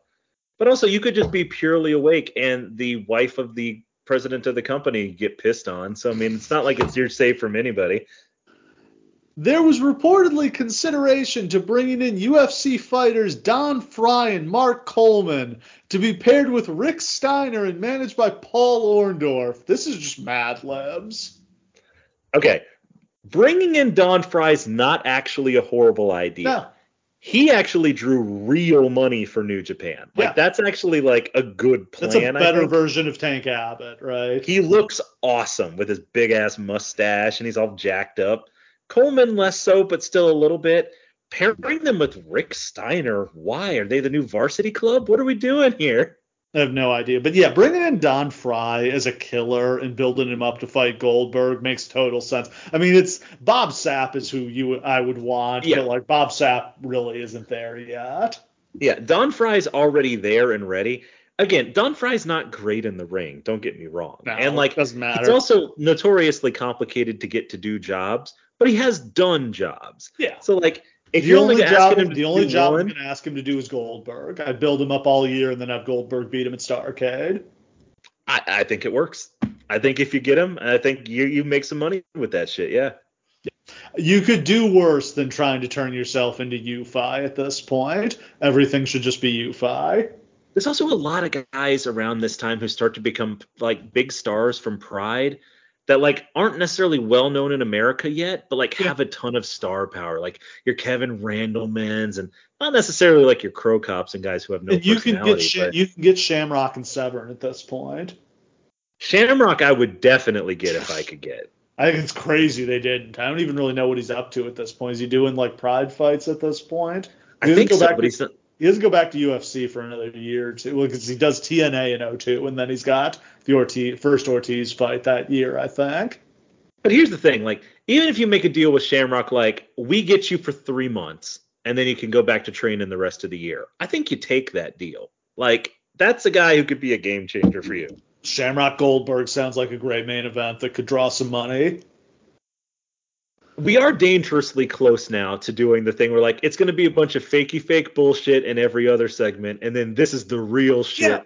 But also, you could just be purely awake, and the wife of the president of the company get pissed on. So, I mean, it's not like it's you're safe from anybody. There was reportedly consideration to bringing in U F C fighters Don Fry and Mark Coleman to be paired with Rick Steiner and managed by Paul Orndorff. This is just Mad Libs. Okay. Bringing in Don Fry's not actually a horrible idea. No. He actually drew real money for New Japan. Like, yeah. That's actually, like, a good plan. That's a better version of Tank Abbott, right? He looks awesome with his big-ass mustache, and he's all jacked up. Coleman less so, but still a little bit. Pairing them with Rick Steiner, why? Are they the new Varsity Club? What are we doing here? I have no idea. But yeah, bringing in Don Fry as a killer and building him up to fight Goldberg makes total sense. I mean, it's Bob Sapp is who you I would want, yeah. But like Bob Sapp really isn't there yet. Yeah, Don Fry's already there and ready. Again, Don Fry's not great in the ring. Don't get me wrong. No, and like, it doesn't matter. It's also notoriously complicated to get to do jobs. But he has done jobs. Yeah. So, like, if the you're only job, him to the only job one, I'm going to ask him to do is Goldberg. I build him up all year and then have Goldberg beat him at Starrcade. I, I think it works. I think if you get him, I think you, you make some money with that shit, yeah. yeah. You could do worse than trying to turn yourself into U F I at this point. Everything should just be U F I. There's also a lot of guys around this time who start to become like big stars from Pride that like aren't necessarily well known in America yet, but like yeah. have a ton of star power. Like your Kevin Randlemans and not necessarily like your Crow Cops and guys who have no and you personality. Can get sh- but... You can get Shamrock and Severn at this point. Shamrock I would definitely get if I could get. I think it's crazy they didn't. I don't even really know what he's up to at this point. Is he doing like Pride fights at this point? He I think go so, back but he's not... He doesn't go back to U F C for another year or two because he does T N A in oh two, and then he's got the Ortiz, first Ortiz fight that year, I think. But here's the thing. Like, even if you make a deal with Shamrock, like, we get you for three months, and then you can go back to training the rest of the year. I think you take that deal. Like, that's a guy who could be a game changer for you. Shamrock Goldberg sounds like a great main event that could draw some money. We are dangerously close now to doing the thing where, like, it's going to be a bunch of fakey fake bullshit in every other segment, and then this is the real shit.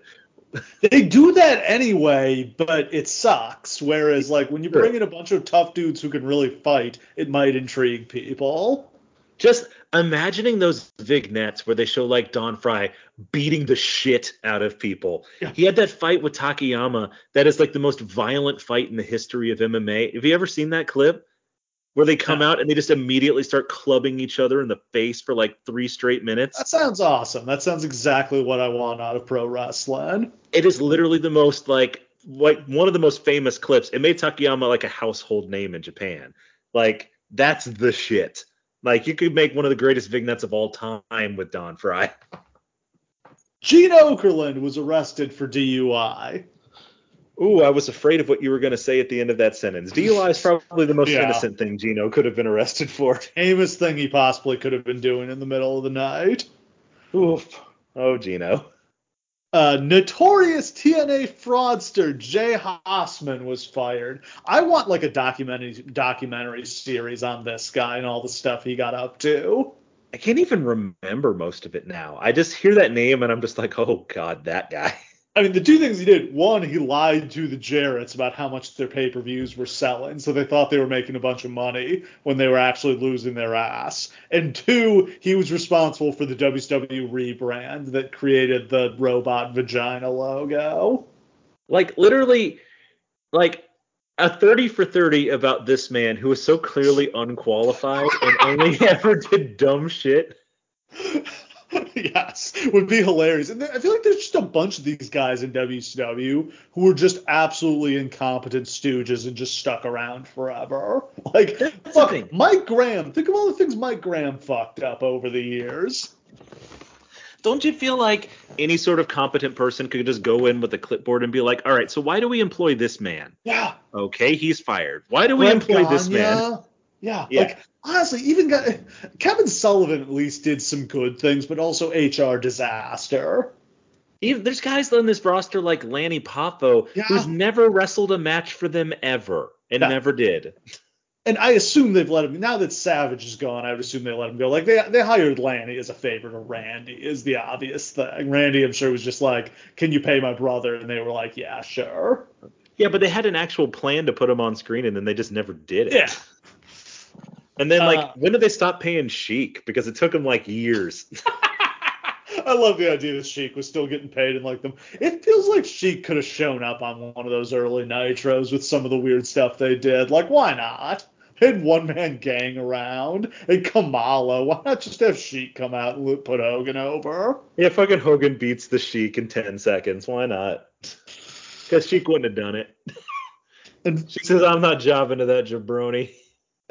Yeah. They do that anyway, but it sucks. Whereas, like, when you bring in a bunch of tough dudes who can really fight, it might intrigue people. Just imagining those vignettes where they show, like, Don Fry beating the shit out of people. Yeah. He had that fight with Takayama that is, like, the most violent fight in the history of M M A. Have you ever seen that clip? Where they come out and they just immediately start clubbing each other in the face for like three straight minutes. That sounds awesome. That sounds exactly what I want out of pro wrestling. It is literally the most like like one of the most famous clips. It made Takayama like a household name in Japan. Like that's the shit. Like you could make one of the greatest vignettes of all time with Don Fry. Gene Okerlund was arrested for D U I. Ooh, I was afraid of what you were going to say at the end of that sentence. D U I is probably the most yeah. innocent thing Gino could have been arrested for. Famous thing he possibly could have been doing in the middle of the night. Oof. Oh, Gino. Uh, notorious T N A fraudster Jay Hausman was fired. I want like a documentary documentary series on this guy and all the stuff he got up to. I can't even remember most of it now. I just hear that name and I'm just like, oh, God, that guy. I mean, the two things he did, one, he lied to the Jarretts about how much their pay-per-views were selling, so they thought they were making a bunch of money when they were actually losing their ass. And two, he was responsible for the W C W rebrand that created the robot vagina logo. Like, literally, like, a thirty for thirty about this man who was so clearly unqualified and only ever did dumb shit. Yes, would be hilarious. And I feel like there's just a bunch of these guys in W C W who were just absolutely incompetent stooges and just stuck around forever. Like, fuck, Mike Graham. Think of all the things Mike Graham fucked up over the years. Don't you feel like any sort of competent person could just go in with a clipboard and be like, all right, so why do we employ this man? Yeah. Okay, he's fired. Why do we Greg employ Gagne? this man? Yeah, yeah, like, honestly, even got, Kevin Sullivan at least did some good things, but also H R disaster. Even, there's guys on this roster like Lanny Poffo, yeah. who's never wrestled a match for them ever, and yeah. never did. And I assume they've let him, now that Savage is gone, I would assume they let him go. Like, they they hired Lanny as a favor to Randy is the obvious thing. Randy, I'm sure, was just like, can you pay my brother? And they were like, yeah, sure. Yeah, but they had an actual plan to put him on screen, and then they just never did it. Yeah. And then, like, uh, when did they stop paying Sheik? Because it took him, like, years. I love the idea that Sheik was still getting paid and, like, them. It feels like Sheik could have shown up on one of those early Nitros with some of the weird stuff they did. Like, why not? They had one-man gang around. And Kamala. Why not just have Sheik come out and put Hogan over? Yeah, fucking Hogan beats the Sheik in ten seconds. Why not? Because Sheik wouldn't have done it. And she says, I'm not jobbing to that jabroni.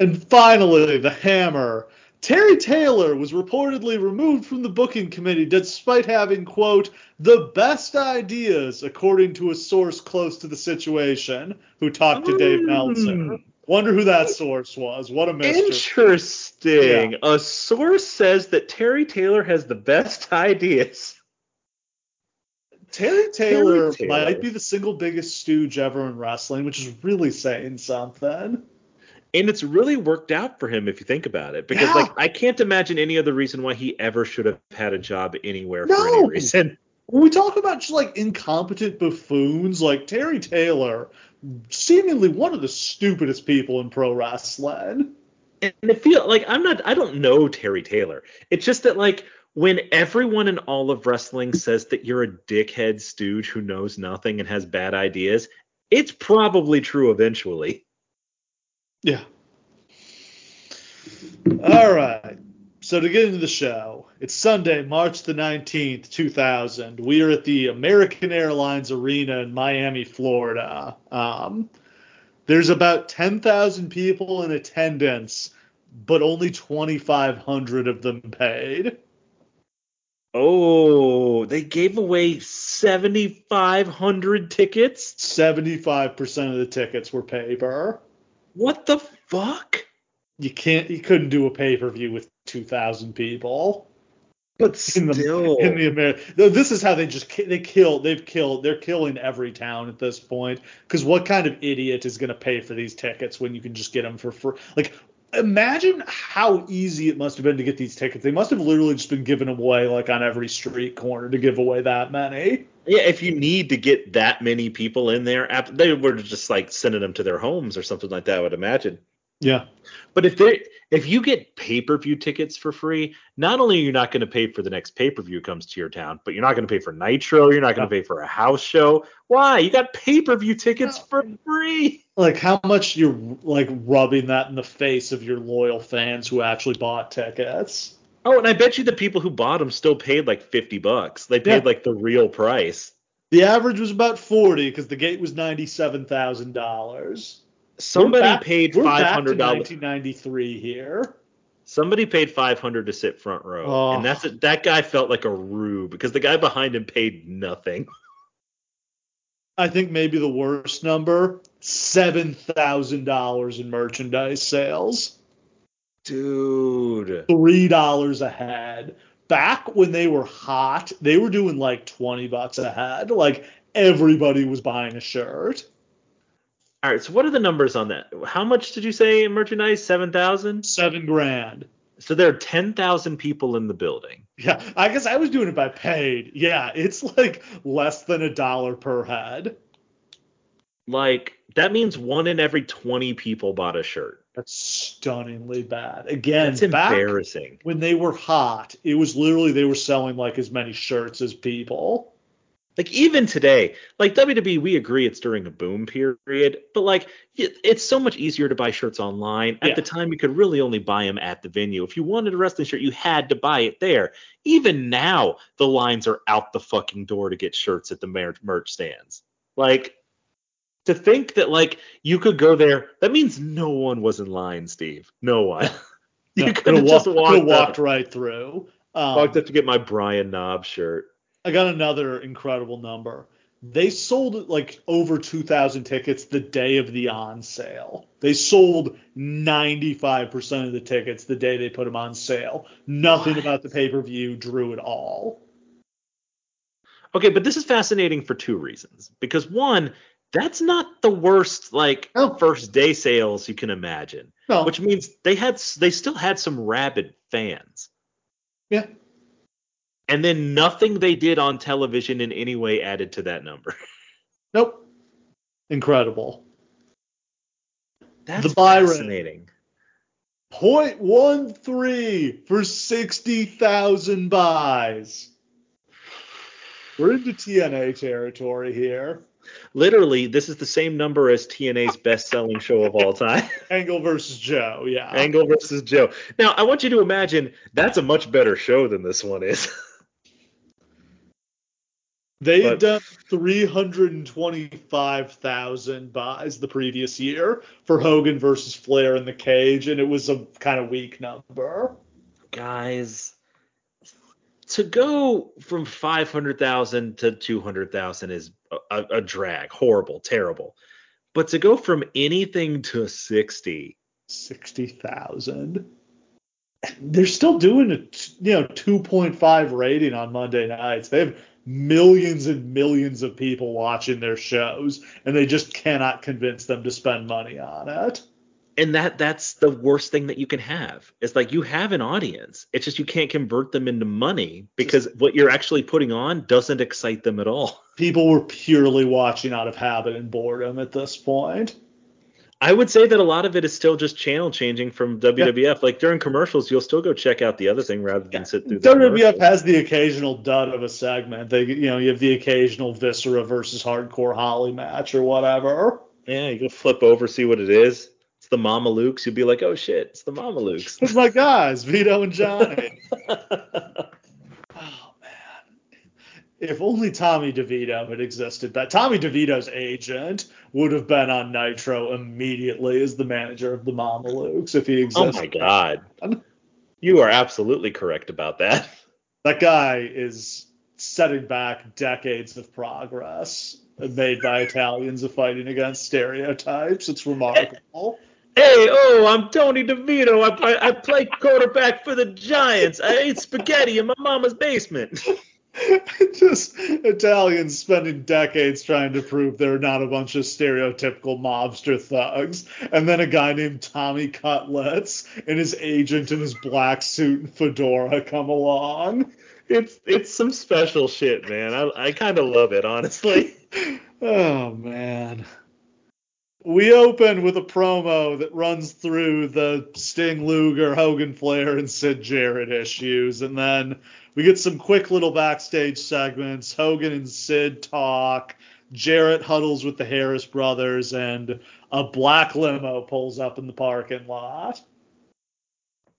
And finally, the hammer. Terry Taylor was reportedly removed from the booking committee despite having, quote, the best ideas, according to a source close to the situation, who talked to Dave Meltzer. Wonder who that source was. What a mystery. Interesting. Yeah. A source says that Terry Taylor has the best ideas. Terry Taylor, Terry Taylor might be the single biggest stooge ever in wrestling, which is really saying something. And it's really worked out for him if you think about it. Because, yeah. like, I can't imagine any other reason why he ever should have had a job anywhere no. for any reason. When we talk about, just, like, incompetent buffoons, like, Terry Taylor, seemingly one of the stupidest people in pro wrestling. And it feel like I'm not, I don't know Terry Taylor. It's just that, like, when everyone in all of wrestling says that you're a dickhead stooge who knows nothing and has bad ideas, it's probably true eventually. Yeah. All right. So to get into the show, it's Sunday, March the nineteenth, two thousand. We are at the American Airlines Arena in Miami, Florida. Um, there's about ten thousand people in attendance, but only twenty-five hundred of them paid. Oh, they gave away seventy-five hundred tickets? seventy-five percent of the tickets were paper. What the fuck? You can't. You couldn't do a pay-per-view with two thousand people, but still in the, in the America, this is how they just they kill they've killed they're killing every town at this point, because what kind of idiot is going to pay for these tickets when you can just get them for free? Like, imagine how easy it must have been to get these tickets. They must have literally just been giving them away like on every street corner to give away that many. Yeah, if you need to get that many people in there, they were just like sending them to their homes or something like that, I would imagine. Yeah. But if they if you get pay-per-view tickets for free, not only are you not going to pay for the next pay-per-view comes to your town, but you're not going to pay for Nitro, you're not going to pay for a house show. Why? You got pay-per-view tickets for free. Like, how much you're like rubbing that in the face of your loyal fans who actually bought tickets. Oh, and I bet you the people who bought them still paid like fifty bucks. They paid yeah. like the real price. The average was about forty because the gate was ninety-seven thousand dollars. Somebody back, paid five hundred dollars. nineteen ninety-three here. Somebody paid five hundred to sit front row, oh. and that's it. That guy felt like a rube because the guy behind him paid nothing. I think maybe the worst number, seven thousand dollars in merchandise sales. Dude, three dollars a head. Back when they were hot, they were doing like twenty bucks a head. Like, everybody was buying a shirt. All right, so what are the numbers on that? How much did you say in merchandise? seven thousand? Seven grand. So there are ten thousand people in the building. Yeah, I guess I was doing it by paid. Yeah, it's like less than a dollar per head. Like, that means one in every twenty people bought a shirt. That's stunningly bad. Again, it's embarrassing. Back when they were hot, it was literally they were selling like as many shirts as people. Like, even today, like W W E, we agree it's during a boom period, but like it's so much easier to buy shirts online. At yeah. the time, you could really only buy them at the venue. If you wanted a wrestling shirt, you had to buy it there. Even now, the lines are out the fucking door to get shirts at the mer- merch stands. Like, to think that like you could go there, that means no one was in line, Steve. No one. you no, could have just walked, walked right through. Um, walked up to get my Brian Knob shirt. I got another incredible number. They sold like over two thousand tickets the day of the on sale. They sold ninety-five percent of the tickets the day they put them on sale. Nothing what? about the pay-per-view drew at all. Okay, but this is fascinating for two reasons. Because one, that's not the worst like oh. first day sales you can imagine. No. Which means they had they still had some rabid fans. Yeah. And then nothing they did on television in any way added to that number. Nope. Incredible. That's the buy fascinating. zero point one three for sixty thousand buys. We're into T N A territory here. Literally, this is the same number as T N A's best-selling show of all time. Angle versus Joe, yeah. Angle versus Joe. Now, I want you to imagine that's a much better show than this one is. They had done three hundred twenty-five thousand buys the previous year for Hogan versus Flair in the cage, and it was a kind of weak number. Guys, to go from five hundred thousand to two hundred thousand is a, a drag. Horrible, terrible. But to go from anything to sixty. sixty thousand. They're still doing a you know two point five rating on Monday nights. They have millions and millions of people watching their shows, and they just cannot convince them to spend money on it. And that that's the worst thing that you can have. It's like you have an audience. It's just you can't convert them into money because what you're actually putting on doesn't excite them at all. People were purely watching out of habit and boredom at this point. I would say that a lot of it is still just channel changing from W W F. Yeah. Like during commercials, you'll still go check out the other thing rather than yeah. sit through the W W F has the occasional dud of a segment. They, you know, you have the occasional Viscera versus Hardcore Holly match or whatever. Yeah, you can flip over, see what it is. It's the Mamalukes. You'll be like, oh shit, it's the Mamalukes. It's my guys, Vito and Johnny. If only Tommy DeVito had existed. But Tommy DeVito's agent would have been on Nitro immediately as the manager of the Mamalukes if he existed. Oh, my God. You are absolutely correct about that. That guy is setting back decades of progress made by Italians of fighting against stereotypes. It's remarkable. Hey, oh, I'm Tony DeVito. I play, I play quarterback for the Giants. I ate spaghetti in my mama's basement. Just Italians spending decades trying to prove they're not a bunch of stereotypical mobster thugs. And then a guy named Tommy Cutlets and his agent in his black suit and fedora come along. It's it's some special shit, man. I, I kind of love it, honestly. Oh, man. We open with a promo that runs through the Sting, Luger, Hogan, Flair, and Sid Jarrett issues. And then we get some quick little backstage segments. Hogan and Sid talk. Jarrett huddles with the Harris brothers, and a black limo pulls up in the parking lot.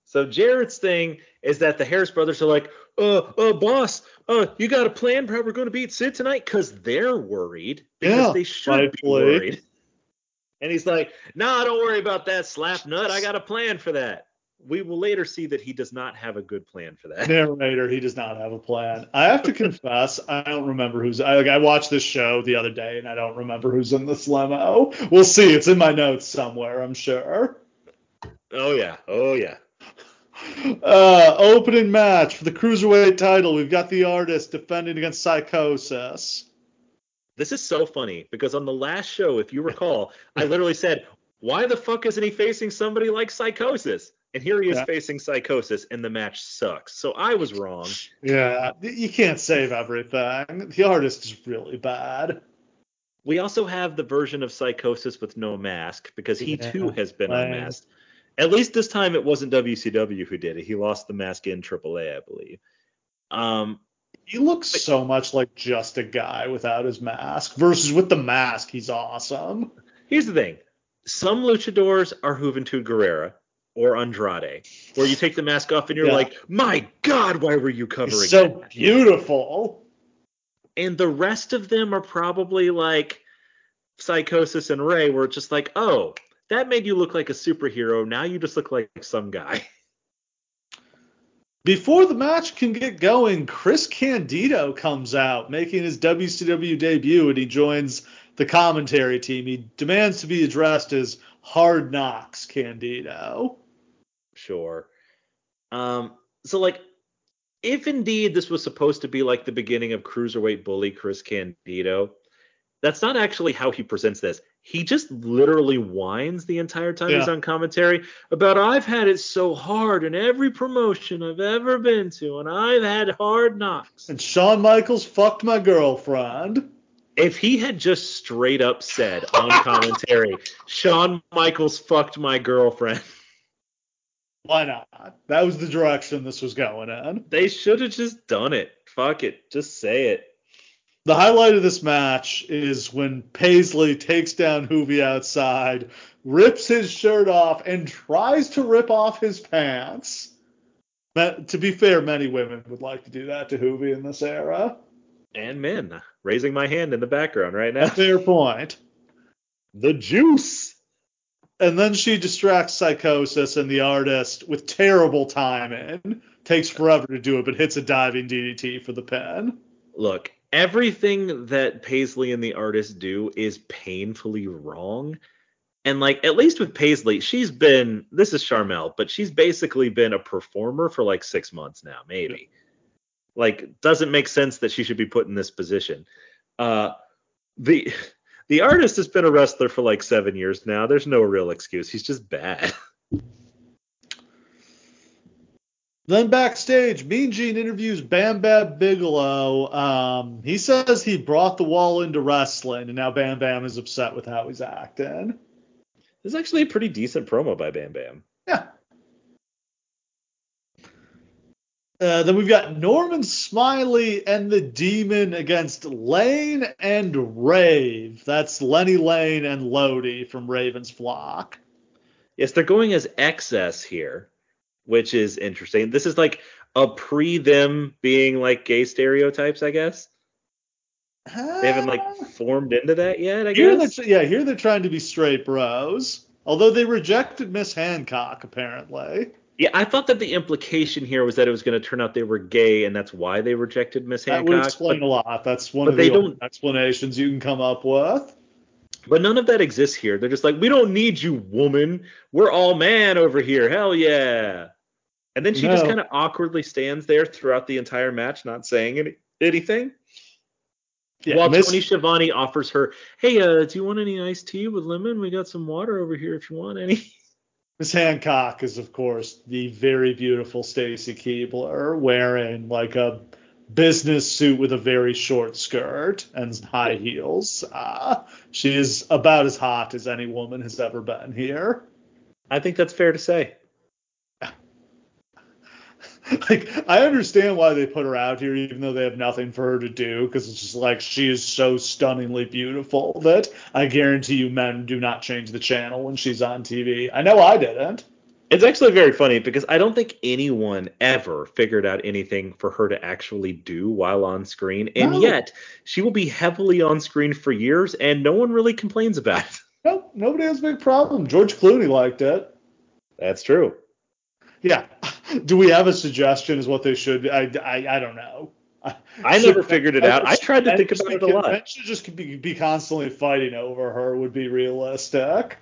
So Jarrett's thing is that the Harris brothers are like, uh, uh, boss, uh, you got a plan for how we're going to beat Sid tonight? Because they're worried. Because yeah, they should right be play. worried. And he's like, nah, don't worry about that, slap nut. I got a plan for that. We will later see that he does not have a good plan for that. Narrator, he does not have a plan. I have to confess, I don't remember who's. I, like, I watched this show the other day, and I don't remember who's in this limo. We'll see. It's in my notes somewhere, I'm sure. Oh, yeah. Oh, yeah. Uh, opening match for the Cruiserweight title. We've got The Artist defending against Psychosis. This is so funny, because on the last show, if you recall, I literally said, why the fuck isn't he facing somebody like Psychosis? And here he is yeah. facing Psychosis, and the match sucks. So I was wrong. Yeah, you can't save everything. The Artist is really bad. We also have the version of Psychosis with no mask, because he yeah. too has been right. unmasked. At least this time it wasn't W C W who did it. He lost the mask in triple A, I believe. Um, he looks but, so much like just a guy without his mask, versus with the mask, he's awesome. Here's the thing. Some luchadors are Juventud Guerrera. Or Andrade, where you take the mask off and you're yeah. like, my God, why were you covering that? So that? Beautiful. And the rest of them are probably like Psychosis and Ray, where it's just like, oh, that made you look like a superhero. Now you just look like some guy. Before the match can get going, Chris Candido comes out, making his W C W debut, and he joins the commentary team. He demands to be addressed as Hard Knocks Candido. Sure. Um, so, like, if indeed this was supposed to be, like, the beginning of Cruiserweight Bully Chris Candido, that's not actually how he presents this. He just literally whines the entire time yeah. he's on commentary about, I've had it so hard in every promotion I've ever been to, and I've had hard knocks. And Shawn Michaels fucked my girlfriend. If he had just straight up said on commentary, Shawn Michaels fucked my girlfriend. Why not? That was the direction this was going in. They should have just done it. Fuck it. Just say it. The highlight of this match is when Paisley takes down Hoovy outside, rips his shirt off, and tries to rip off his pants. But to be fair, many women would like to do that to Hoovy in this era. And men, raising my hand in the background right now. Fair point. The juice. And then she distracts Psychosis, and The Artist, with terrible timing, takes forever to do it, but hits a diving D D T for the pin. Look, everything that Paisley and The Artist do is painfully wrong. And, like, at least with Paisley, she's been, this is Charmel, but she's basically been a performer for, like, six months now, maybe. Yeah. Like, doesn't make sense that she should be put in this position. Uh, the the Artist has been a wrestler for like seven years now. There's no real excuse. He's just bad. Then backstage, Mean Gene interviews Bam Bam Bigelow. Um, he says he brought the wall into wrestling, and now Bam Bam is upset with how he's acting. This is actually a pretty decent promo by Bam Bam. Yeah. Uh, then we've got Norman Smiley and the Demon against Lane and Rave. That's Lenny Lane and Lodi from Raven's Flock. Yes, they're going as Excess here, which is interesting. This is like a pre-them being like gay stereotypes, I guess. Uh, they haven't like formed into that yet, I here guess. Yeah, here they're trying to be straight bros, although they rejected Miss Hancock, apparently. Yeah, I thought that the implication here was that it was going to turn out they were gay, and that's why they rejected Miss Hancock. That would explain but, a lot. That's one of the explanations you can come up with. But none of that exists here. They're just like, we don't need you, woman. We're all man over here. Hell yeah. And then she no. just kind of awkwardly stands there throughout the entire match, not saying any, anything. Yeah, While Miss- Tony Schiavone offers her, hey, uh, do you want any iced tea with lemon? We got some water over here if you want any. Miss Hancock is, of course, the very beautiful Stacy Keibler wearing like a business suit with a very short skirt and high heels. Uh, she is about as hot as any woman has ever been here. I think that's fair to say. Like, I understand why they put her out here, even though they have nothing for her to do, because it's just like she is so stunningly beautiful that I guarantee you men do not change the channel when she's on T V. I know I didn't. It's actually very funny because I don't think anyone ever figured out anything for her to actually do while on screen, and no. yet she will be heavily on screen for years, and no one really complains about it. Nope, nobody has a big problem. George Clooney liked it. That's true. Yeah. Do we have a suggestion as what they should? I, I, I don't know. I never figured it out. I tried to think about it a lot. Men should just be, be constantly fighting over her would be realistic.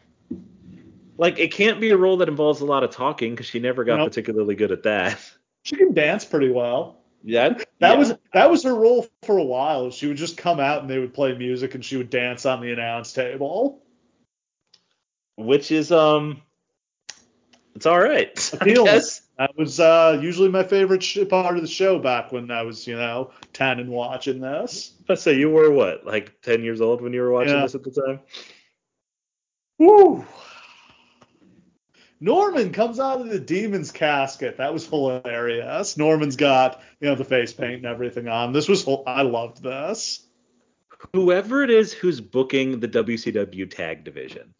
Like, it can't be a role that involves a lot of talking because she never got nope. particularly good at that. She can dance pretty well. Yeah. That yeah. was that was her role for a while. She would just come out and they would play music and she would dance on the announce table. Which is, um... it's all right. That was uh, usually my favorite sh- part of the show back when I was, you know, ten and watching this. I say you were what, like ten years old when you were watching yeah. this at the time? Woo! Norman comes out of the demon's casket. That was hilarious. Norman's got, you know, the face paint and everything on. This was, I loved this. Whoever it is who's booking the W C W tag division,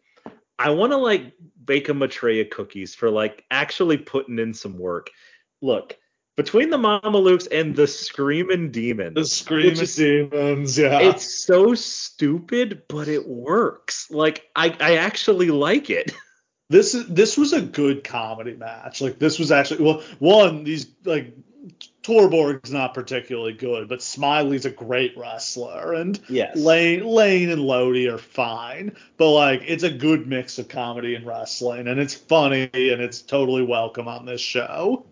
I want to, like, bake them a tray of cookies for, like, actually putting in some work. Look, between the Mamelukes and the Screamin' Demons. The Screamin' Demons, yeah. It's so stupid, but it works. Like, I, I actually like it. This is this was a good comedy match. Like, this was actually, well, one, these, like, Torborg's not particularly good, but Smiley's a great wrestler, and yes. Lane, Lane and Lodi are fine, but like it's a good mix of comedy and wrestling, and it's funny, and it's totally welcome on this show.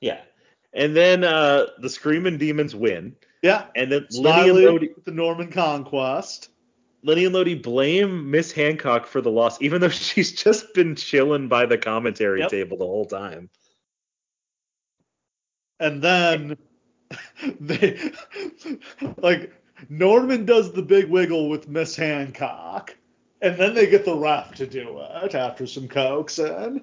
Yeah, and then uh, the Screamin' Demons win. Yeah, and then Smiley Lenny and Lodi with the Norman Conquest. Lenny and Lodi blame Miss Hancock for the loss, even though she's just been chilling by the commentary yep. table the whole time. And then they like Norman does the big wiggle with Miss Hancock, and then they get the ref to do it after some coaxing.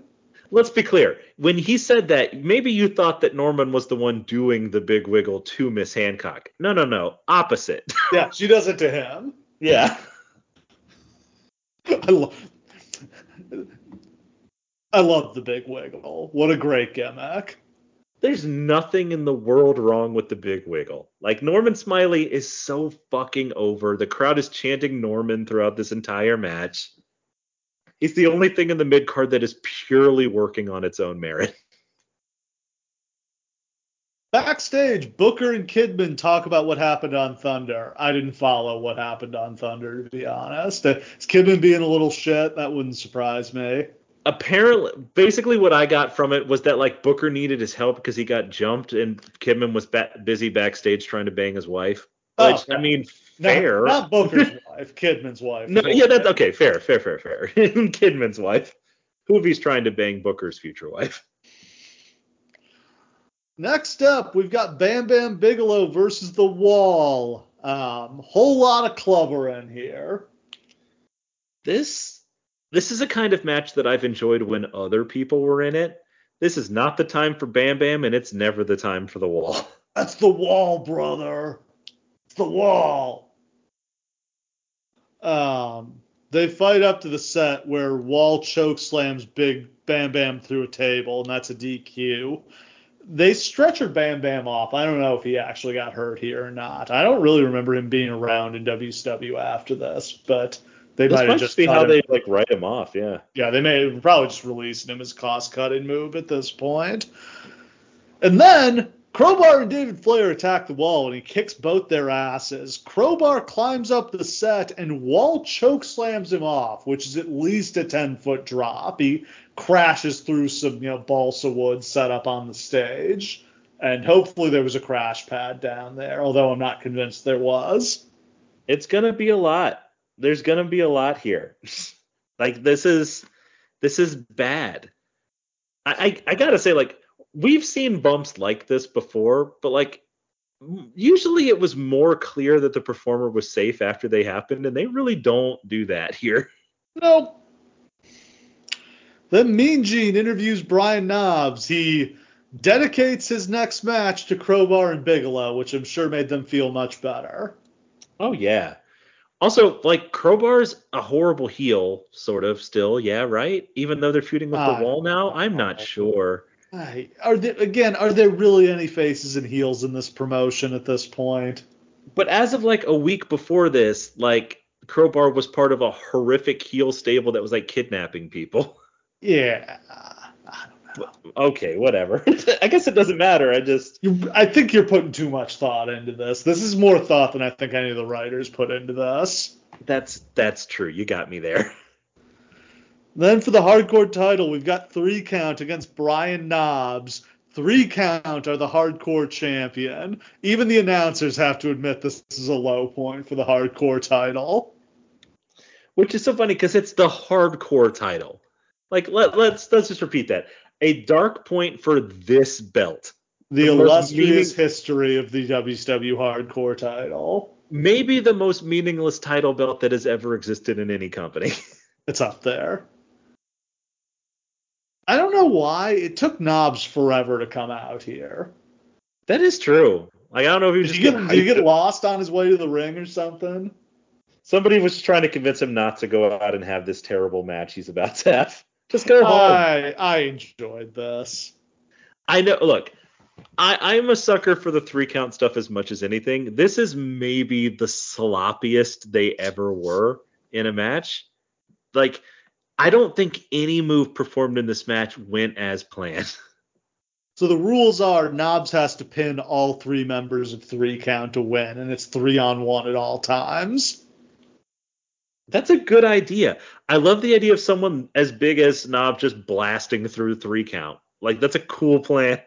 Let's be clear. When he said that, maybe you thought that Norman was the one doing the big wiggle to Miss Hancock. No, no, no. Opposite. Yeah, she does it to him. Yeah. I love I love the big wiggle. What a great gimmick. There's nothing in the world wrong with the big wiggle. Like, Norman Smiley is so fucking over. The crowd is chanting Norman throughout this entire match. He's the only thing in the mid-card that is purely working on its own merit. Backstage, Booker and Kidman talk about what happened on Thunder. I didn't follow what happened on Thunder, to be honest. Is Kidman being a little shit? That wouldn't surprise me. Apparently, basically what I got from it was that, like, Booker needed his help because he got jumped and Kidman was ba- busy backstage trying to bang his wife. Which, oh, I mean, fair. Not, not Booker's wife, Kidman's wife. No, yeah, that's okay. Fair, fair, fair, fair. Kidman's wife. Who if he's trying to bang Booker's future wife? Next up, we've got Bam Bam Bigelow versus The Wall. Um, whole lot of clubber in here. This This is a kind of match that I've enjoyed when other people were in it. This is not the time for Bam Bam, and it's never the time for the Wall. That's the Wall, brother. It's the Wall. Um, they fight up to the set where Wall choke slams Big Bam Bam through a table, and that's a D Q. They stretchered Bam Bam off. I don't know if he actually got hurt here or not. I don't really remember him being around in W C W after this, but they might have just be how they like write him off. Yeah. Yeah, they may have probably just released him as cost cutting move at this point. And then Crowbar and David Flair attack the Wall, and he kicks both their asses. Crowbar climbs up the set, and Wall choke slams him off, which is at least a ten-foot drop. He crashes through some, you know, balsa wood set up on the stage, and hopefully there was a crash pad down there, although I'm not convinced there was. It's going to be a lot. There's going to be a lot here. Like, this is this is bad. I, I, I got to say, like, we've seen bumps like this before, but like usually it was more clear that the performer was safe after they happened, and they really don't do that here. Nope. Then Mean Gene interviews Brian Knobbs. He dedicates his next match to Crowbar and Bigelow, which I'm sure made them feel much better. Oh, yeah. Also, like, Crowbar's a horrible heel, sort of, still. Yeah, right? Even though they're feuding with uh, the Wall now? I'm not sure. Are there, again, are there really any faces and heels in this promotion at this point? But as of like a week before this, like, Crowbar was part of a horrific heel stable that was like kidnapping people. Yeah, I don't know. Okay, whatever. I guess it doesn't matter. I just you, I think you're putting too much thought into this. This is more thought than I think any of the writers put into this. That's that's true. You got me there. Then for the hardcore title, we've got three count against Brian Knobbs. Three count are the hardcore champion. Even the announcers have to admit this is a low point for the hardcore title. Which is so funny because it's the hardcore title. Like, let, let's let's just repeat that. A dark point for this belt. The, the illustrious meaning- history of the W C W hardcore title. Maybe the most meaningless title belt that has ever existed in any company. It's up there. I don't know why it took Knobbs forever to come out here. That is true. Like, I don't know if he was did just you get, did you get lost on his way to the ring or something. Somebody was trying to convince him not to go out and have this terrible match he's about to have. Just go home. I, I enjoyed this. I know. Look, I, I'm a sucker for the three count stuff as much as anything. This is maybe the sloppiest they ever were in a match. Like, I don't think any move performed in this match went as planned. So the rules are Knobbs has to pin all three members of three count to win, and it's three on one at all times. That's a good idea. I love the idea of someone as big as Knobbs just blasting through three count. Like, that's a cool plan.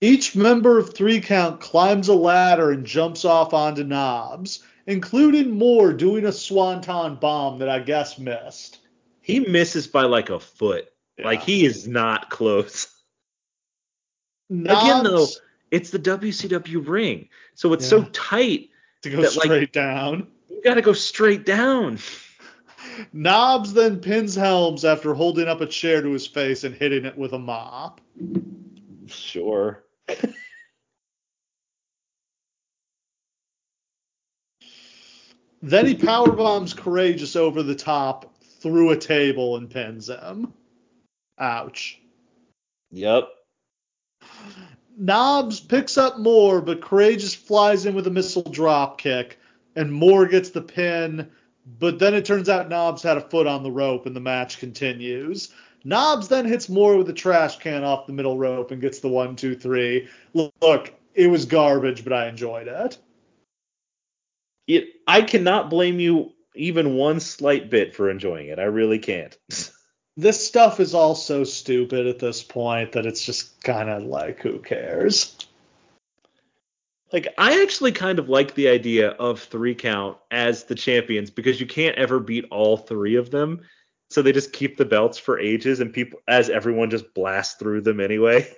Each member of three count climbs a ladder and jumps off onto Knobbs, including Moore doing a swanton bomb that I guess missed. He misses by like a foot. Yeah. Like, he is not close. Knobbs, again, though, it's the W C W ring. So it's yeah. so tight. To go that, straight like, down. You got to go straight down. Knobbs then pins Helms after holding up a chair to his face and hitting it with a mop. Sure. Then he powerbombs Courageous over the top, through a table, and pins him. Ouch. Yep. Knobbs picks up Moore, but Courageous flies in with a missile drop kick, and Moore gets the pin, but then it turns out Knobbs had a foot on the rope, and the match continues. Knobbs then hits Moore with a trash can off the middle rope and gets the one, two, three. Look, it was garbage, but I enjoyed it. It, I cannot blame you even one slight bit for enjoying it. I really can't. This stuff is all so stupid at this point that it's just kind of like, who cares? Like, I actually kind of like the idea of three count as the champions because you can't ever beat all three of them. So they just keep the belts for ages and people, as everyone just blasts through them anyway.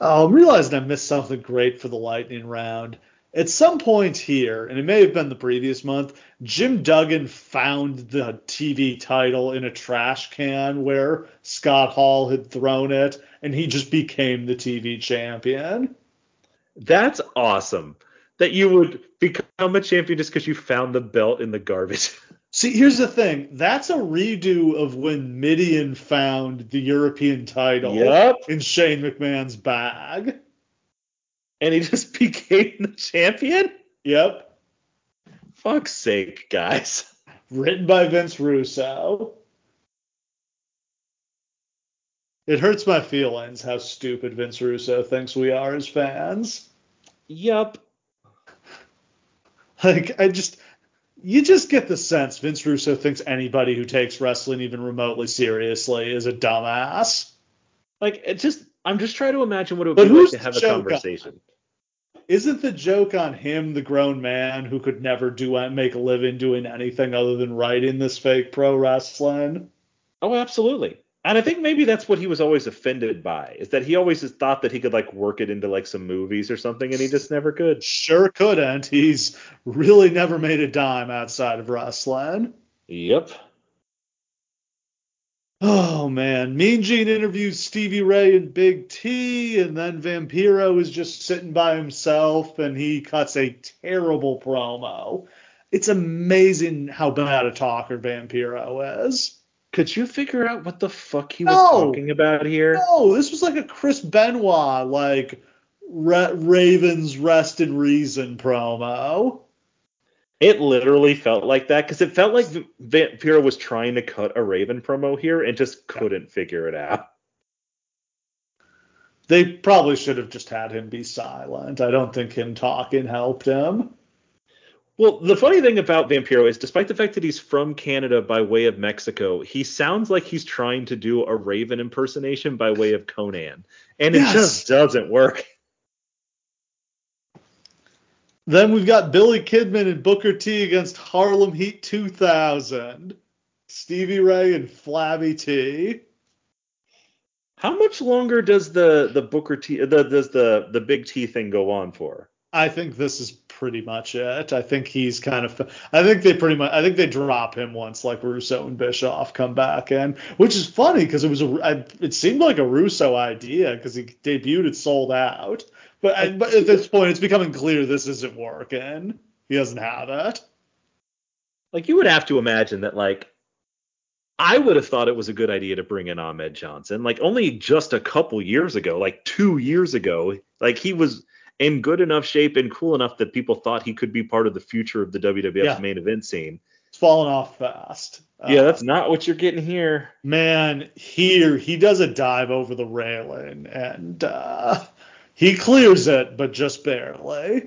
Oh, I'm realizing I missed something great for the lightning round. At some point here, and it may have been the previous month, Jim Duggan found the T V title in a trash can where Scott Hall had thrown it, and he just became the T V champion. That's awesome that you would become a champion just because you found the belt in the garbage. See, here's the thing. That's a redo of when Midian found the European title yep. in Shane McMahon's bag. And he just became the champion? Yep. Fuck's sake, guys. Written by Vince Russo. It hurts my feelings how stupid Vince Russo thinks we are as fans. Yep. Like, I just... You just get the sense Vince Russo thinks anybody who takes wrestling even remotely seriously is a dumbass. Like, it just... I'm just trying to imagine what it would but be like to have a conversation. On? Isn't the joke on him, the grown man who could never do make a living doing anything other than writing this fake pro wrestling? Oh, absolutely. And I think maybe that's what he was always offended by, is that he always just thought that he could like work it into like some movies or something, and he just never could. Sure couldn't. He's really never made a dime outside of wrestling. Yep. Oh, man. Mean Gene interviews Stevie Ray and Big T, and then Vampiro is just sitting by himself, and he cuts a terrible promo. It's amazing how bad a talker Vampiro is. Could you figure out what the fuck he was no, talking about here? No, this was like a Chris Benoit, like, Ra- Raven's Rest in Reason promo. It literally felt like that because it felt like Vampiro was trying to cut a Raven promo here and just couldn't figure it out. They probably should have just had him be silent. I don't think him talking helped him. Well, the funny thing about Vampiro is despite the fact that he's from Canada by way of Mexico, he sounds like he's trying to do a Raven impersonation by way of Conan. And yes. It just doesn't work. Then we've got Billy Kidman and Booker T against Harlem Heat two thousand. Stevie Ray and Flabby T. How much longer does the, the Booker T, the, does the, the Big T thing go on for? I think this is pretty much it. I think he's kind of, I think they pretty much, I think they drop him once like Russo and Bischoff come back in, which is funny because it was, a, it seemed like a Russo idea because he debuted it sold out. But, but at this point, it's becoming clear this isn't working. He doesn't have it. Like, you would have to imagine that, like, I would have thought it was a good idea to bring in Ahmed Johnson. Like, only just a couple years ago, like two years ago, like, he was in good enough shape and cool enough that people thought he could be part of the future of the W W F's yeah. main event scene. It's fallen off fast. Yeah, that's not what you're getting here. Man, here, he does a dive over the railing, and, uh... he clears it, but just barely.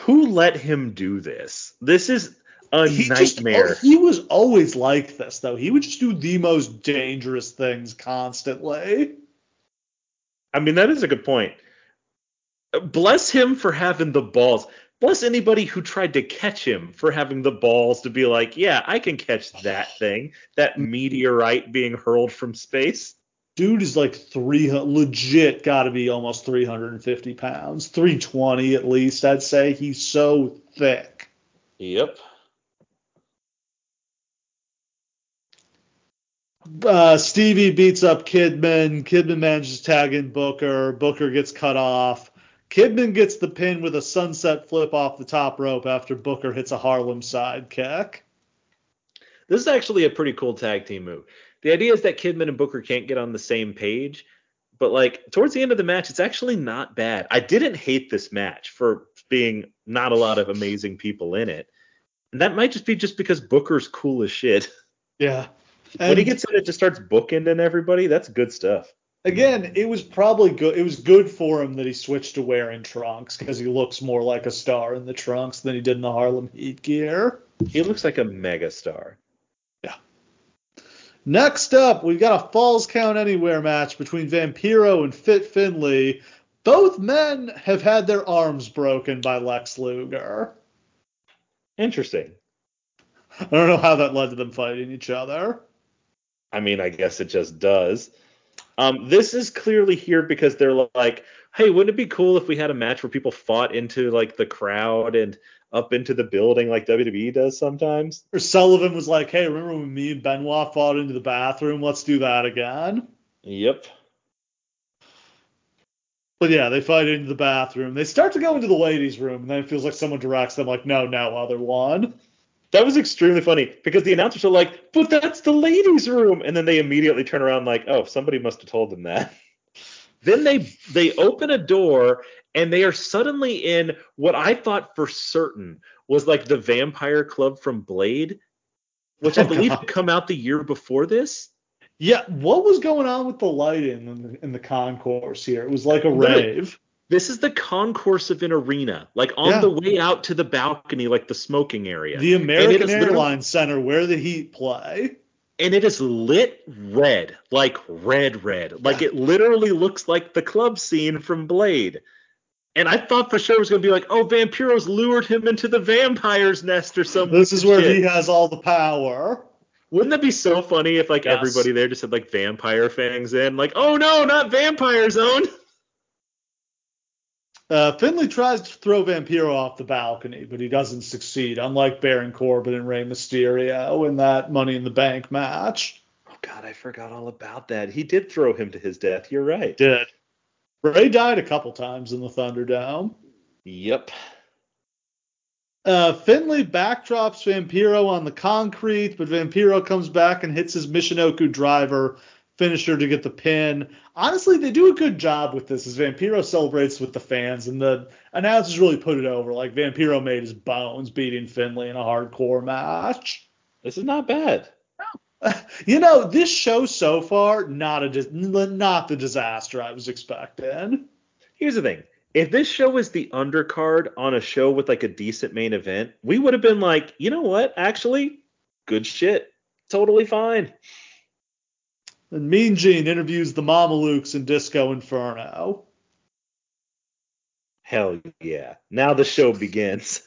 Who let him do this? This is a he nightmare. Just, he was always like this, though. He would just do the most dangerous things constantly. I mean, that is a good point. Bless him for having the balls. Bless anybody who tried to catch him for having the balls to be like, yeah, I can catch that thing, that meteorite being hurled from space. Dude is like three hundred, legit got to be almost three hundred fifty pounds, three twenty at least, I'd say. He's so thick. Yep. Uh, Stevie beats up Kidman. Kidman manages to tag in Booker. Booker gets cut off. Kidman gets the pin with a sunset flip off the top rope after Booker hits a Harlem sidekick. This is actually a pretty cool tag team move. The idea is that Kidman and Booker can't get on the same page, but like towards the end of the match, it's actually not bad. I didn't hate this match for being not a lot of amazing people in it. And that might just be just because Booker's cool as shit. Yeah. And when he gets in, it just starts bookending everybody. That's good stuff. Again, it was probably good. It was good for him that he switched to wearing trunks because he looks more like a star in the trunks than he did in the Harlem Heat gear. He looks like a mega star. Next up, we've got a Falls Count Anywhere match between Vampiro and Fit Finlay. Both men have had their arms broken by Lex Luger. Interesting. I don't know how that led to them fighting each other. I mean, I guess it just does. Um, this is clearly here because they're like, hey, wouldn't it be cool if we had a match where people fought into like the crowd and up into the building like W W E does sometimes? Or Sullivan was like, hey, remember when me and Benoit fought into the bathroom? Let's do that again. Yep. But yeah, they fight into the bathroom. They start to go into the ladies' room, and then it feels like someone directs them like, no, now other one. That was extremely funny because the announcers are like, but that's the ladies' room. And then they immediately turn around like, oh, somebody must have told them that. Then they they open a door and they are suddenly in what I thought for certain was like the vampire club from Blade, which oh, I believe God. had come out the year before this. Yeah, what was going on with the lighting in the, in the concourse here? It was like a rave. This is the concourse of an arena, like on yeah. the way out to the balcony, like the smoking area. The American Airlines Center where the Heat play. And it is lit red, like red, red. Like yeah. it literally looks like the club scene from Blade. And I thought for sure it was going to be like, oh, Vampiro's lured him into the vampire's nest or something. This is where shit. He has all the power. Wouldn't that be so funny if like yes. everybody there just had like vampire fangs in? Like, oh, no, not vampire zone. Uh, Finlay tries to throw Vampiro off the balcony, but he doesn't succeed, unlike Baron Corbin and Rey Mysterio in that Money in the Bank match. Oh, God, I forgot all about that. He did throw him to his death. You're right. Did. Rey died a couple times in the Thunderdome. Yep. Uh, Finlay backdrops Vampiro on the concrete, but Vampiro comes back and hits his Michinoku driver finisher to get the pin. Honestly, they do a good job with this as Vampiro celebrates with the fans, and the announcers really put it over. Like, Vampiro made his bones beating Finlay in a hardcore match. This is not bad. No. You know, this show so far, not a not the disaster I was expecting. Here's the thing. If this show was the undercard on a show with, like, a decent main event, we would have been like, you know what? Actually, good shit. Totally fine. And Mean Gene interviews the Mamelukes in Disco Inferno. Hell yeah. Now the show begins.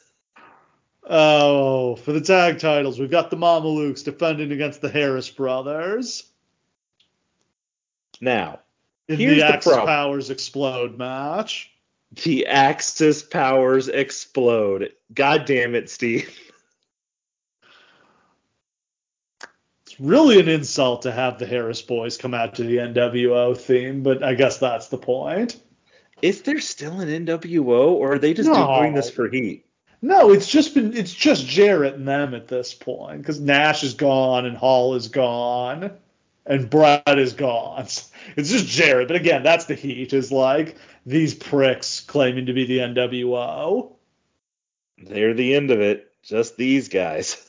Oh, for the tag titles, we've got the Mamelukes defending against the Harris Brothers. Now, in here's the Axis the Powers Explode match. The Axis Powers Explode. God damn it, Steve. Really an insult to have the Harris Boys come out to the N W O theme, but I guess that's the point. Is there still an N W O, or are they just no. doing this for heat? No, it's just been it's just Jarrett and them at this point, because Nash is gone and Hall is gone and Brad is gone. It's just Jarrett, but again, that's the heat, is like these pricks claiming to be the N W O. They're the end of it. Just these guys.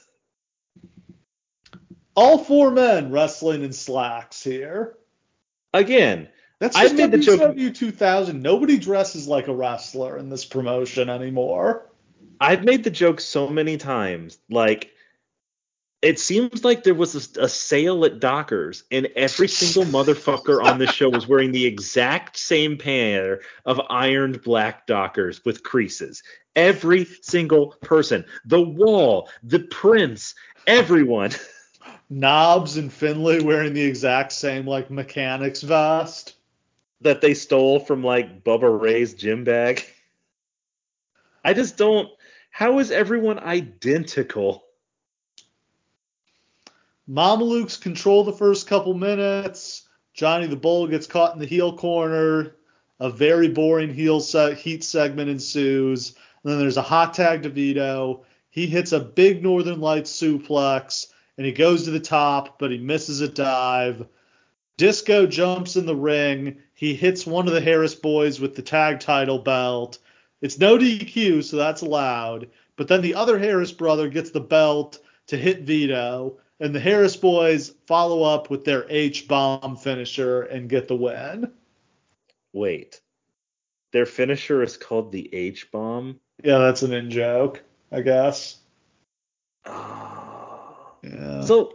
All four men wrestling in slacks here. Again, that's just W C W two thousand. Nobody dresses like a wrestler in this promotion anymore. I've made the joke so many times. Like, it seems like there was a, a sale at Dockers, and every single motherfucker on this show was wearing the exact same pair of ironed black Dockers with creases. Every single person. The Wall, the Prince, everyone. Knobs and Finlay wearing the exact same, like, mechanics vest that they stole from, like, Bubba Ray's gym bag. I just don't... How is everyone identical? Mamelukes control the first couple minutes. Johnny the Bull gets caught in the heel corner. A very boring heel se- heat segment ensues. And then there's a hot tag to Vito. He hits a big Northern Lights suplex. And he goes to the top, but he misses a dive. Disco jumps in the ring. He hits one of the Harris Boys with the tag title belt. It's no D Q, so that's allowed. But then the other Harris brother gets the belt to hit Vito. And the Harris Boys follow up with their H-bomb finisher and get the win. Wait. Their finisher is called the H-bomb? Yeah, that's an in-joke, I guess. Oh. Yeah. So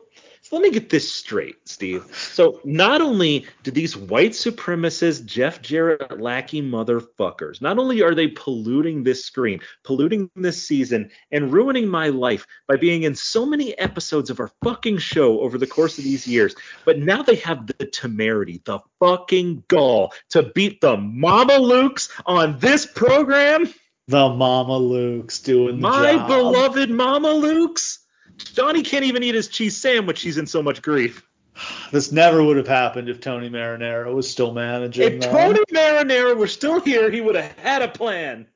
So let me get this straight, Steve. So not only do these white supremacist Jeff Jarrett lackey motherfuckers, not only are they polluting this screen, polluting this season, and ruining my life by being in so many episodes of our fucking show over the course of these years, but now they have the temerity, the fucking gall to beat the Mamalukes on this program. The Mamalukes doing the my job. My beloved Mamalukes. Johnny can't even eat his cheese sandwich. He's in so much grief. This never would have happened if Tony Marinaro was still managing. If that. Tony Marinaro were still here, he would have had a plan.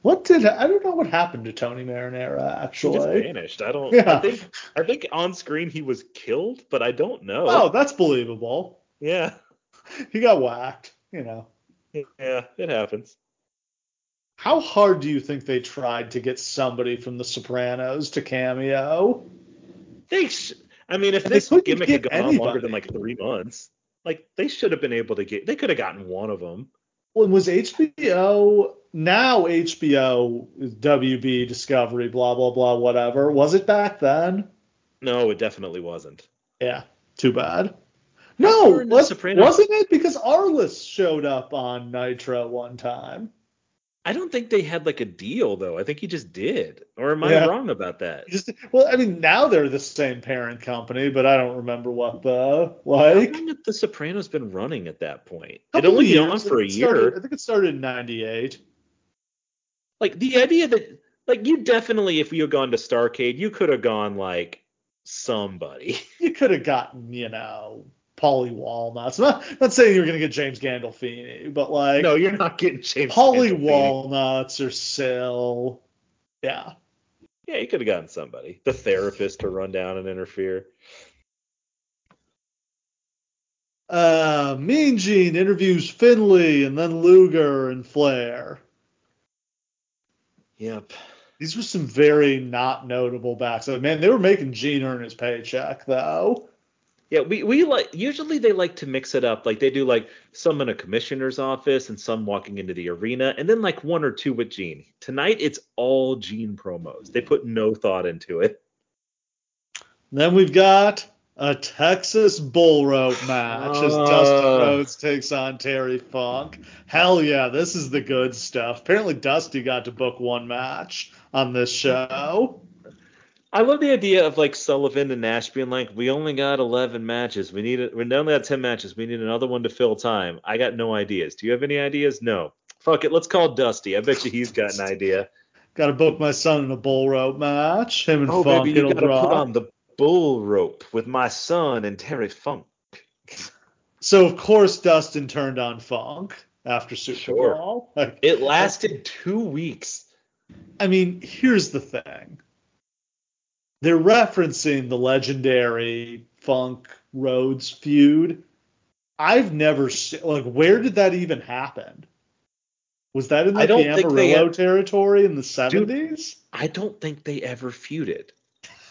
What did I don't know what happened to Tony Marinaro actually? He just vanished. I don't. Yeah. I think I think on screen he was killed, but I don't know. Oh, that's believable. Yeah, he got whacked. You know. Yeah, it happens. How hard do you think they tried to get somebody from The Sopranos to cameo? They, sh- I mean, if and this gimmick had gone anybody. on longer than like three months, like they should have been able to get, they could have gotten one of them. Well, was H B O now H B O, W B, Discovery, blah blah blah, whatever? Was it back then? No, it definitely wasn't. Yeah, too bad. No, wasn't it? Because Arliss showed up on Nitro one time. I don't think they had like a deal though. I think he just did. Or am I yeah. wrong about that? Just, well, I mean, now they're the same parent company, but I don't remember what the like. How long have The Sopranos been running at that point? It only been on for a year. Started, I think it started in ninety-eight. Like the idea that like you definitely, if you had gone to Starrcade, you could have gone like somebody. You could have gotten, you know. Paulie Walnuts. I'm not, not saying you're going to get James Gandolfini, but like... No, you're not getting James Paulie Gandolfini. Walnuts or Syl. Yeah. Yeah, you could have gotten somebody. The therapist to run down and interfere. Uh, Mean Gene interviews Finley and then Luger and Flair. Yep. These were some very not notable backs. Man, they were making Gene earn his paycheck, though. Yeah, we, we like usually they like to mix it up. Like they do like some in a commissioner's office and some walking into the arena and then like one or two with Gene. Tonight it's all Gene promos. They put no thought into it. Then we've got a Texas bull rope match as uh, Dusty Rhodes takes on Terry Funk. Hell yeah, this is the good stuff. Apparently Dusty got to book one match on this show. I love the idea of like Sullivan and Nash being like, we only got eleven matches. We need it. We only got ten matches. We need another one to fill time. I got no ideas. Do you have any ideas? No. Fuck it. Let's call Dusty. I bet you he's got an idea. Got to book my son in a bull rope match. Him and oh, Funk. Baby, you got to put on the bull rope with my son and Terry Funk. So of course Dustin turned on Funk after Super sure. Bowl. Like, it lasted two weeks. I mean, here's the thing. They're referencing the legendary Funk Rhodes feud. I've never seen, like, where did that even happen? Was that in like, the Amarillo territory in the seventies? Dude, I don't think they ever feuded.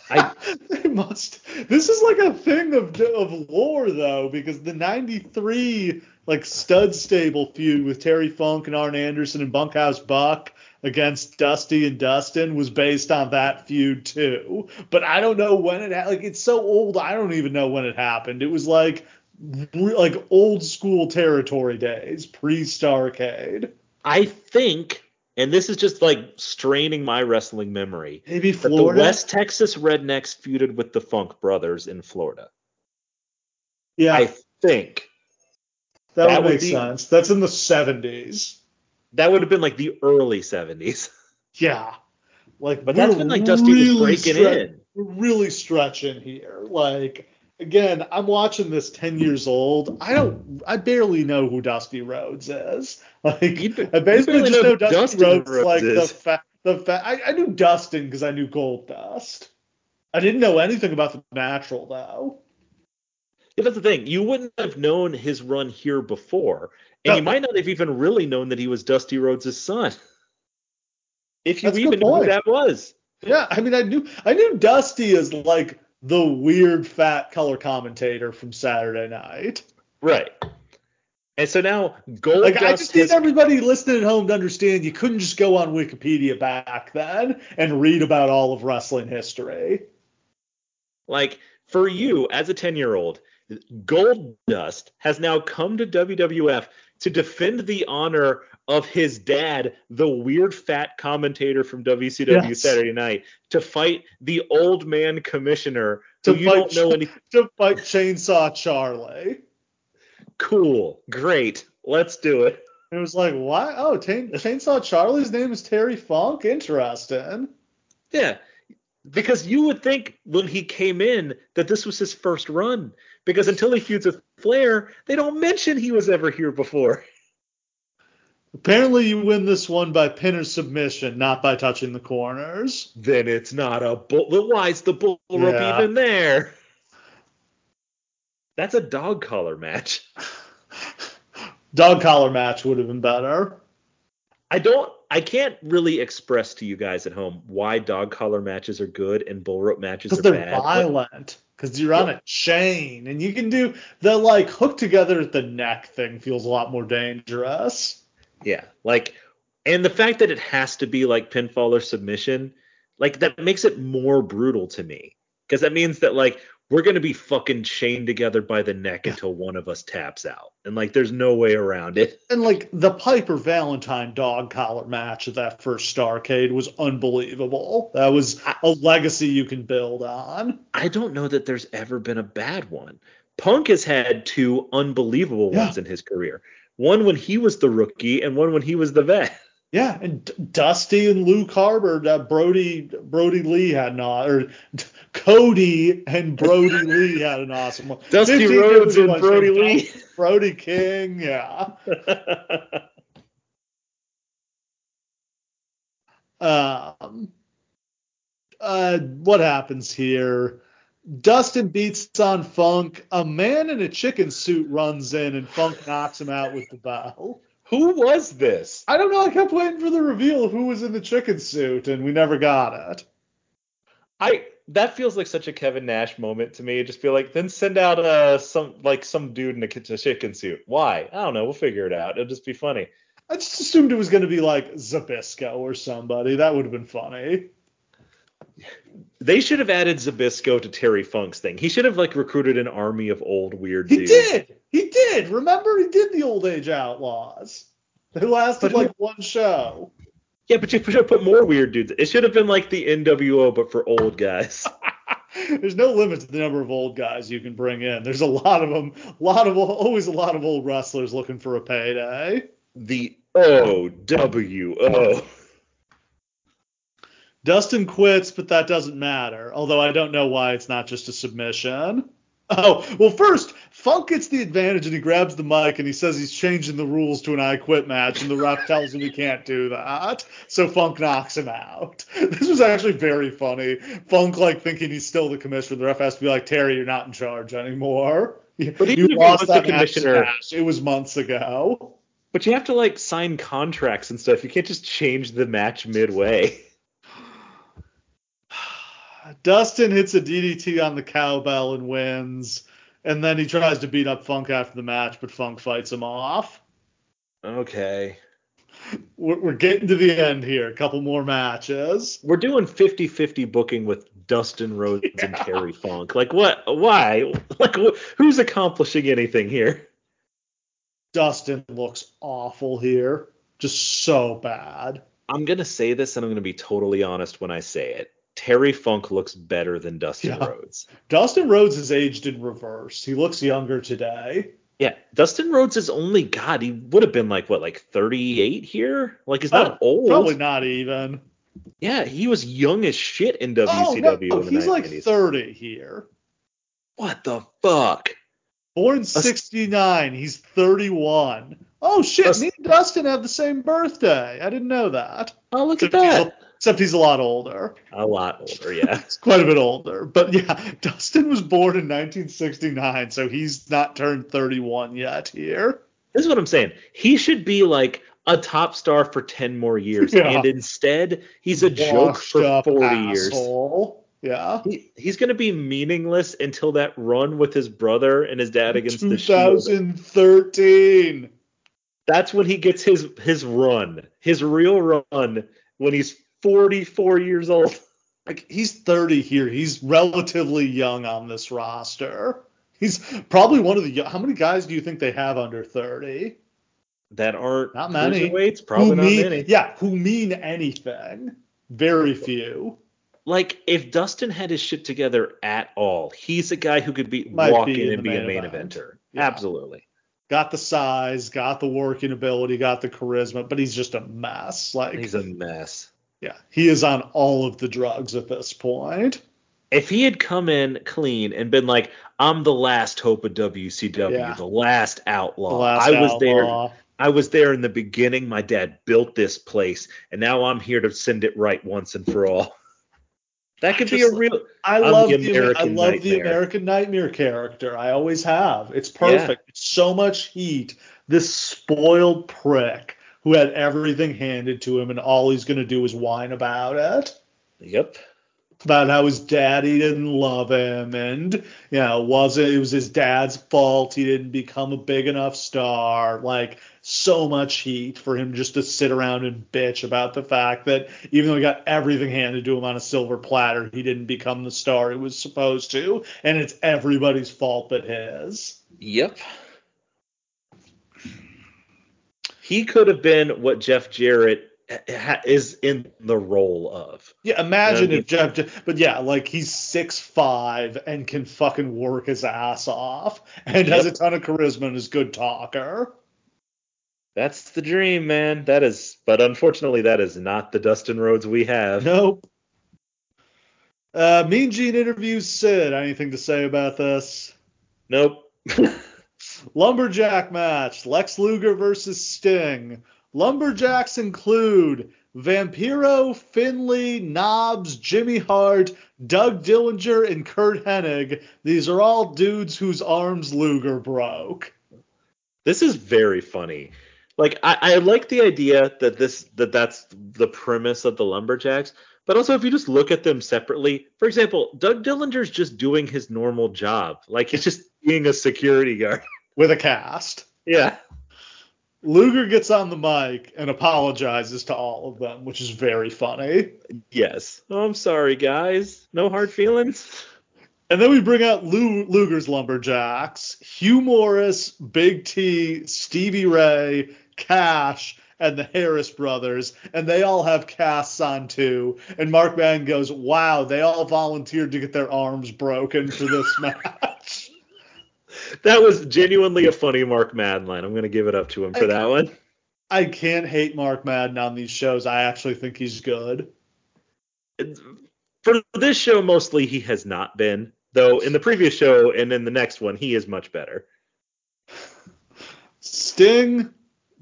I, they must. This is like a thing of of lore though, because the ninety-three like stud stable feud with Terry Funk and Arn Anderson and Bunkhouse Buck against Dusty and Dustin was based on that feud too. But I don't know when it ha- like it's so old. I don't even know when it happened. It was like re- like old school territory days, pre-Starrcade. I think. And this is just like straining my wrestling memory. Maybe Florida. The West Texas Rednecks feuded with the Funk Brothers in Florida. Yeah, I think that, that would make be, sense. That's in the seventies. That would have been like the early seventies. Yeah, like but that's when like Dusty really was breaking stre- in. Really stretching here. Like again, I'm watching this ten years old. I don't. I barely know who Dusty Rhodes is. Like, you, I basically just know, know Dusty Dustin Rhodes, Rhodes like is. the fa- the fa- I, I knew Dustin because I knew Gold Dust. I didn't know anything about the Natural though. Yeah, that's the thing. You wouldn't have known his run here before, and no. You might not have even really known that he was Dusty Rhodes' son, if you that's even knew who that was. Yeah, I mean, I knew I knew Dusty as like the weird fat color commentator from Saturday Night. Right. And so now, Gold like, Dust I just has, need everybody listening at home to understand you couldn't just go on Wikipedia back then and read about all of wrestling history. Like, for you as a ten-year-old, Goldust has now come to W W F to defend the honor of his dad, the weird fat commentator from W C W yes. Saturday Night, to fight the old man commissioner to who you fight, don't know any to fight Chainsaw Charlie. Cool, great, let's do it. It was like, what? Oh, T- Chainsaw Charlie's name is Terry Funk. Interesting. Yeah. Because you would think when he came in that this was his first run, because until he feuds with Flair, they don't mention he was ever here before. Apparently you win this one by pin or submission, not by touching the corners. Then it's not a bull. Why is the bull rope yeah. even there? That's a dog collar match. Dog collar match would have been better. I don't. I can't really express to you guys at home why dog collar matches are good and bull rope matches are bad. Because they're violent. Because you're on a chain. And you can do the, like, hook together at the neck thing feels a lot more dangerous. Yeah. Like, and the fact that it has to be, like, pinfall or submission, like, that makes it more brutal to me. Because that means that, like, we're going to be fucking chained together by the neck until one of us taps out. And, like, there's no way around it. And, like, the Piper Valentine dog collar match of that first Starrcade was unbelievable. That was a legacy you can build on. I don't know that there's ever been a bad one. Punk has had two unbelievable yeah. ones in his career. One when he was the rookie and one when he was the vet. Yeah, and D- Dusty and Luke Harbour, uh, Brody Brody Lee had an awesome or Cody and Brody Lee had an awesome one. Dusty Rhodes and Brody Lee. Brody King, yeah. um, uh, what happens here? Dustin beats on Funk. A man in a chicken suit runs in, and Funk knocks him out with the bell. Who was this? I don't know. I kept waiting for the reveal of who was in the chicken suit, and we never got it. I that feels like such a Kevin Nash moment to me. I just feel like then send out uh, some like some dude in a chicken suit. Why? I don't know. We'll figure it out. It'll just be funny. I just assumed it was going to be like Zabisco or somebody. That would have been funny. They should have added Zabisco to Terry Funk's thing. He should have like recruited an army of old weird dudes. He did. He did. Remember, he did the Old Age Outlaws. They lasted like one show. Yeah, but you should have put more weird dudes. It should have been like the N W O, but for old guys. There's no limit to the number of old guys you can bring in. There's a lot of them. A lot of always a lot of old wrestlers looking for a payday. The O W O. Dustin quits, but that doesn't matter. Although I don't know why it's not just a submission. Oh, well, first, Funk gets the advantage, and he grabs the mic, and he says he's changing the rules to an I Quit match, and the ref tells him he can't do that. So Funk knocks him out. This was actually very funny. Funk, like, thinking he's still the commissioner. The ref has to be like, Terry, you're not in charge anymore. But you lost that match. It was months ago. But you have to, like, sign contracts and stuff. You can't just change the match midway. Dustin hits a D D T on the cowbell and wins, and then he tries to beat up Funk after the match, but Funk fights him off. Okay. We're, we're getting to the end here. A couple more matches. We're doing fifty-fifty booking with Dustin Rhodes yeah. and Terry Funk. Like, what? Why? Like, who's accomplishing anything here? Dustin looks awful here. Just so bad. I'm going to say this, and I'm going to be totally honest when I say it. Terry Funk looks better than Dustin yeah. Rhodes. Dustin Rhodes is aged in reverse. He looks younger today. Yeah. Dustin Rhodes is only, God, he would have been like, what, like thirty-eight here? Like, he's oh, not old. Probably not even. Yeah, he was young as shit in W C W. Oh, no. in he's the like thirty here. What the fuck? Born sixty-nine. A- he's thirty-one. Oh, shit. A- me and Dustin have the same birthday. I didn't know that. Oh, look so at that. Except he's a lot older. A lot older, yeah. He's quite a bit older. But, yeah, Dustin was born in nineteen sixty-nine, so he's not turned thirty-one yet here. This is what I'm saying. He should be, like, a top star for ten more years. Yeah. And instead, he's a washed joke for forty asshole. Years. Yeah. He, he's going to be meaningless until that run with his brother and his dad against the Shield. twenty thirteen. That's when he gets his, his run, his real run, when he's forty-four years old. like he's thirty here. He's relatively young on this roster. He's probably one of the how many guys do you think they have under thirty? That are not many. Cruiserweights, probably who not mean, many. Yeah, who mean anything. Very few. Like, if Dustin had his shit together at all, he's a guy who could be Might walk be in and be a main event. eventer. Yeah. Absolutely. Got the size, got the working ability, got the charisma, but he's just a mess. Like he's a mess. Yeah, he is on all of the drugs at this point. If he had come in clean and been like, I'm the last hope of W C W, yeah. the last outlaw. The last I was outlaw. there. I was there in the beginning. My dad built this place, and now I'm here to send it right once and for all. That could I be just, a real. I love the American I love nightmare. the American Nightmare character. I always have. It's perfect. Yeah. It's so much heat. This spoiled prick who had everything handed to him, and all he's gonna do is whine about it. Yep. About how his daddy didn't love him, and you know, wasn't it was his dad's fault he didn't become a big enough star. Like, so much heat for him just to sit around and bitch about the fact that even though he got everything handed to him on a silver platter, he didn't become the star he was supposed to, and it's everybody's fault but his. Yep. He could have been what Jeff Jarrett is in the role of. Yeah, imagine you know, if Jeff, Jeff, but yeah, like he's six five and can fucking work his ass off and yep. has a ton of charisma and is a good talker. That's the dream, man. That is, but unfortunately, that is not the Dustin Rhodes we have. Nope. Uh, Mean Gene interviews Sid. Anything to say about this? Nope. Lumberjack match. Lex Luger versus Sting. Lumberjacks include Vampiro, Finley, Nobbs, Jimmy Hart, Doug Dillinger, and Kurt Hennig. These are all dudes whose arms Luger broke. This is very funny. Like, I, I like the idea that this that that's the premise of the Lumberjacks. But also, if you just look at them separately, for example, Doug Dillinger's just doing his normal job. Like, he's just being a security guard. With a cast. Yeah. Luger gets on the mic and apologizes to all of them, which is very funny. Yes. Oh, I'm sorry, guys. No hard feelings. And then we bring out Lou, Luger's Lumberjacks, Hugh Morris, Big T, Stevie Ray, Cash, and the Harris brothers, and they all have casts on too. And Mark Madden goes, wow, they all volunteered to get their arms broken for this match. That was genuinely a funny Mark Madden line. I'm going to give it up to him for I, that one. I can't hate Mark Madden on these shows. I actually think he's good. For this show, mostly he has not been, though in the previous show and in the next one, he is much better. Sting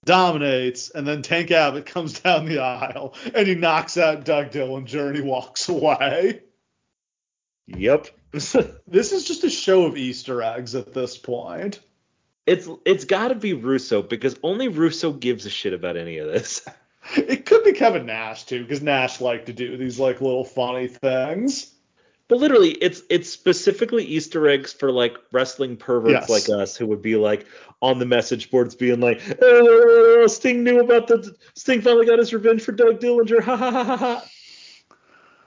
dominates, and then Tank Abbott comes down the aisle, and he knocks out Doug Dillinger, and he walks away. Yep. This is just a show of Easter eggs at this point. It's It's got to be Russo, because only Russo gives a shit about any of this. It could be Kevin Nash, too, because Nash liked to do these, like, little funny things. But literally, it's it's specifically Easter eggs for, like, wrestling perverts yes. like us who would be, like, on the message boards being like, oh, Sting knew about the – Sting finally got his revenge for Doug Dillinger. Ha, ha, ha, ha, ha.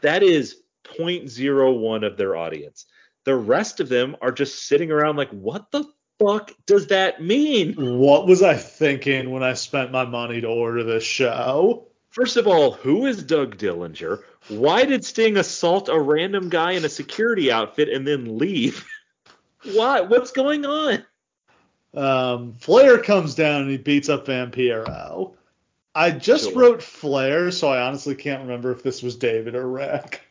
That is zero point zero one of their audience. The rest of them are just sitting around like, what the fuck does that mean? What was I thinking when I spent my money to order this show? First of all, who is Doug Dillinger? Why did Sting assault a random guy in a security outfit and then leave? Why? What's going on? Um, Flair comes down and he beats up Vampiro. I just sure. wrote Flair, so I honestly can't remember if this was David or Rick.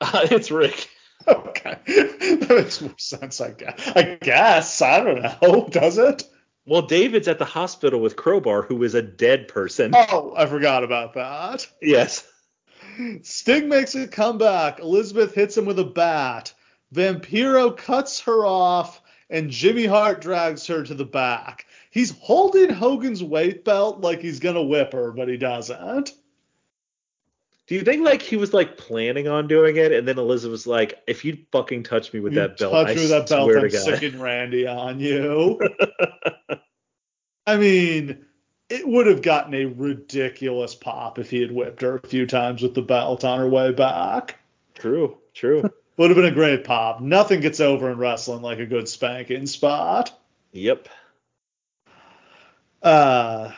Uh, it's Rick. Okay. That makes more sense, I guess. I guess. I don't know. Does it? Well, David's at the hospital with Crowbar, who is a dead person. Oh, I forgot about that. Yes. Sting makes a comeback. Elizabeth hits him with a bat. Vampiro cuts her off, and Jimmy Hart drags her to the back. He's holding Hogan's weight belt like he's going to whip her, but he doesn't. Do you think, like, he was, like, planning on doing it, and then Elizabeth was like, if you fucking touch me with you that belt, touch I me with that belt, swear I'm to God. sicking Randy on you. I mean, it would have gotten a ridiculous pop if he had whipped her a few times with the belt on her way back. True, true. Would have been a great pop. Nothing gets over in wrestling like a good spanking spot. Yep. Uh,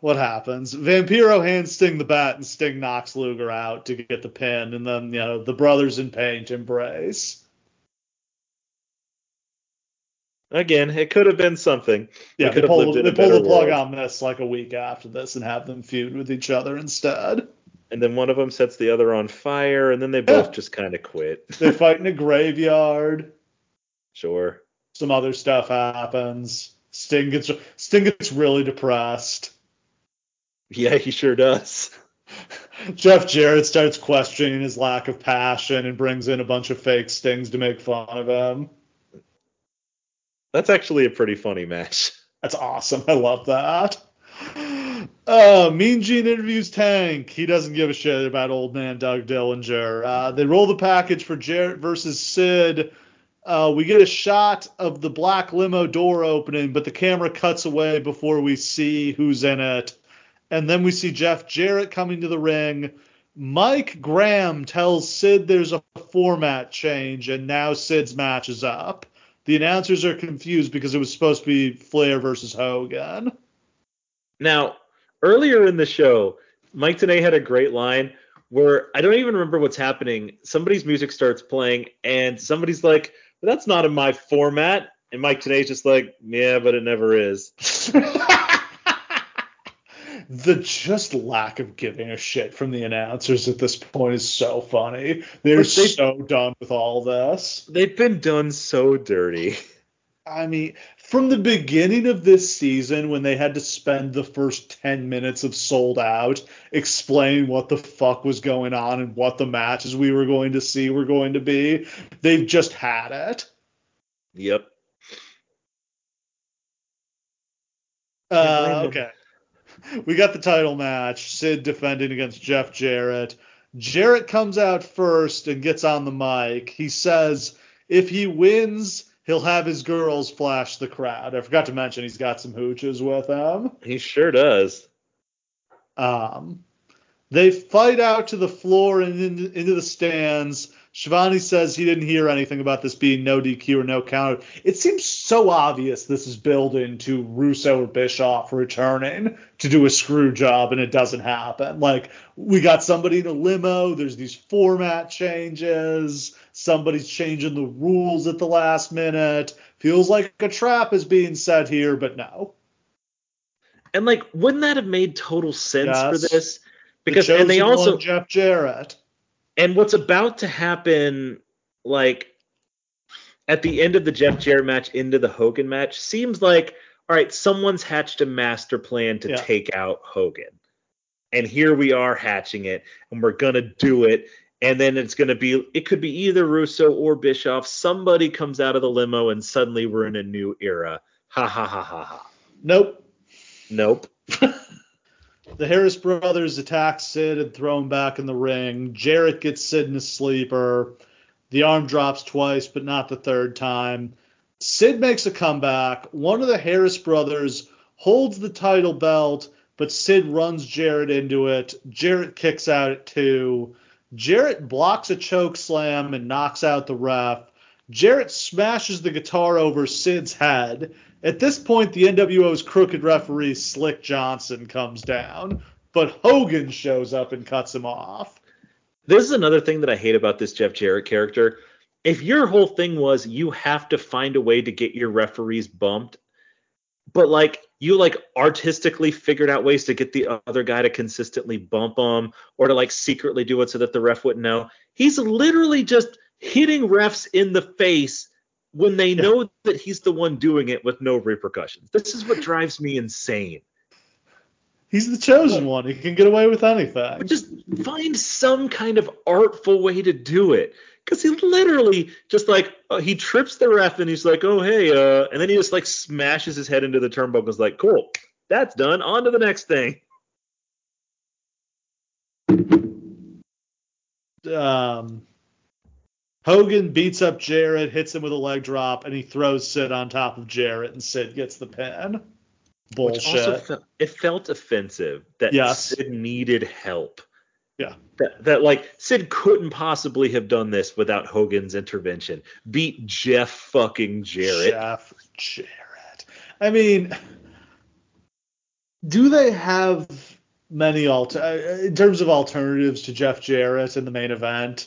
what happens? Vampiro hands Sting the bat and Sting knocks Luger out to get the pin. And then, you know, the brothers in paint embrace. Again, it could have been something. Yeah, they pull the plug on this like a week after this and have them feud with each other instead. And then one of them sets the other on fire, and then they both yeah. just kind of quit. They fight in a graveyard. Sure. Some other stuff happens. Sting gets Sting gets really depressed. Yeah, he sure does. Jeff Jarrett starts questioning his lack of passion and brings in a bunch of fake Stings to make fun of him. That's actually a pretty funny match. That's awesome. I love that. Uh, Mean Gene interviews Tank. He doesn't give a shit about old man Doug Dillinger. Uh, they roll the package for Jarrett versus Sid. Uh, we get a shot of the black limo door opening, but the camera cuts away before we see who's in it. And then we see Jeff Jarrett coming to the ring. Mike Graham tells Sid there's a format change, and now Sid's match is up. The announcers are confused because it was supposed to be Flair versus Hogan. Now, earlier in the show, Mike Tenay had a great line where I don't even remember what's happening. Somebody's music starts playing, and somebody's like, well, that's not in my format. And Mike Tenay's just like, yeah, but it never is. The just lack of giving a shit from the announcers at this point is so funny. They're they, so done with all this. They've been done so dirty. I mean, from the beginning of this season, when they had to spend the first ten minutes of Sold Out explaining what the fuck was going on and what the matches we were going to see were going to be, they've just had it. Yep. Uh, okay. We got the title match. Sid defending against Jeff Jarrett. Jarrett comes out first and gets on the mic. He says if he wins, he'll have his girls flash the crowd. I forgot to mention he's got some hooches with him. He sure does. Um, they fight out to the floor and in, into the stands. Shivani says he didn't hear anything about this being no D Q or no counter. It seems so obvious this is building to Russo or Bischoff returning to do a screw job, and it doesn't happen. Like, we got somebody in a limo. There's these format changes. Somebody's changing the rules at the last minute. Feels like a trap is being set here, but no. And, like, wouldn't that have made total sense yes. for this? Because the and they also Jeff Jarrett. And what's about to happen, like, at the end of the Jeff Jarrett match into the Hogan match, seems like, all right, someone's hatched a master plan to yeah. take out Hogan. And here we are hatching it, and we're going to do it. And then it's going to be – it could be either Russo or Bischoff. Somebody comes out of the limo, and suddenly we're in a new era. Ha, ha, ha, ha, ha. Nope. Nope. The Harris brothers attack Sid and throw him back in the ring. Jarrett gets Sid in a sleeper. The arm drops twice, but not the third time. Sid makes a comeback. One of the Harris brothers holds the title belt, but Sid runs Jarrett into it. Jarrett kicks out at two. Jarrett blocks a choke slam and knocks out the ref. Jarrett smashes the guitar over Sid's head. At this point, the N W O's crooked referee, Slick Johnson, comes down, but Hogan shows up and cuts him off. This is another thing that I hate about this Jeff Jarrett character. If your whole thing was you have to find a way to get your referees bumped, but like you like artistically figured out ways to get the other guy to consistently bump them or to like secretly do it so that the ref wouldn't know, he's literally just hitting refs in the face when they know that he's the one doing it with no repercussions. This is what drives me insane. He's the chosen one. He can get away with anything. But just find some kind of artful way to do it. Because he literally just like, uh, he trips the ref and he's like, oh, hey. Uh, and then he just like smashes his head into the turnbuckle and is like, cool, that's done. On to the next thing. Um... Hogan beats up Jarrett, hits him with a leg drop, and he throws Sid on top of Jarrett, and Sid gets the pin. bullshit. Fe- it felt offensive that yes. Sid needed help. Yeah. That, that like Sid couldn't possibly have done this without Hogan's intervention. Beat Jeff fucking Jarrett. Jeff Jarrett. I mean, do they have many alter in terms of alternatives to Jeff Jarrett in the main event?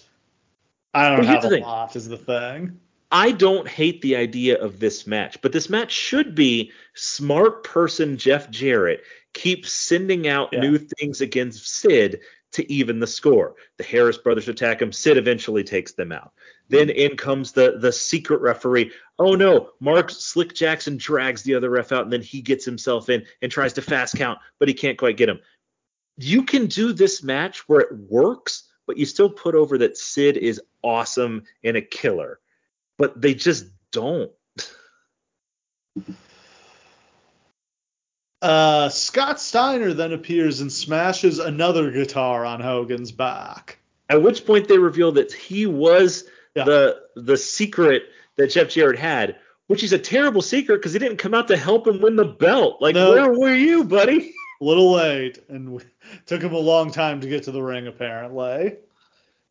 I don't have a lot is the thing. I don't hate the idea of this match, but this match should be smart person Jeff Jarrett keeps sending out yeah. new things against Sid to even the score. The Harris brothers attack him. Sid eventually takes them out. Then in comes the the secret referee. Oh, no. Mark Slick Jackson drags the other ref out, and then he gets himself in and tries to fast count, but he can't quite get him. You can do this match where it works, but you still put over that Sid is awesome and a killer. But they just don't. uh, Scott Steiner then appears and smashes another guitar on Hogan's back. At which point they reveal that he was yeah. the the secret that Jeff Jarrett had, which is a terrible secret because he didn't come out to help him win the belt. Like, no. Where were you, buddy? A little late, and took him a long time to get to the ring, apparently.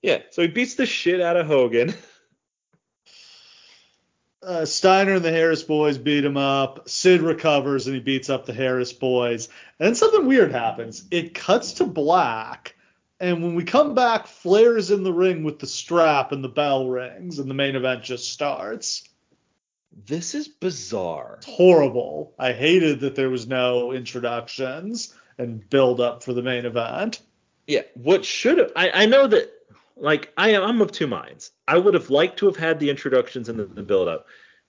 Yeah, so he beats the shit out of Hogan. Uh, Steiner and the Harris boys beat him up. Sid recovers and he beats up the Harris boys. And then something weird happens. It cuts to black. And when we come back, Flair is in the ring with the strap and the bell rings. And the main event just starts. This is bizarre. It's horrible. I hated that there was no introductions and build up for the main event. Yeah. What should have... I, I know that... Like, I am, I'm of two minds. I would have liked to have had the introductions and the, the build-up,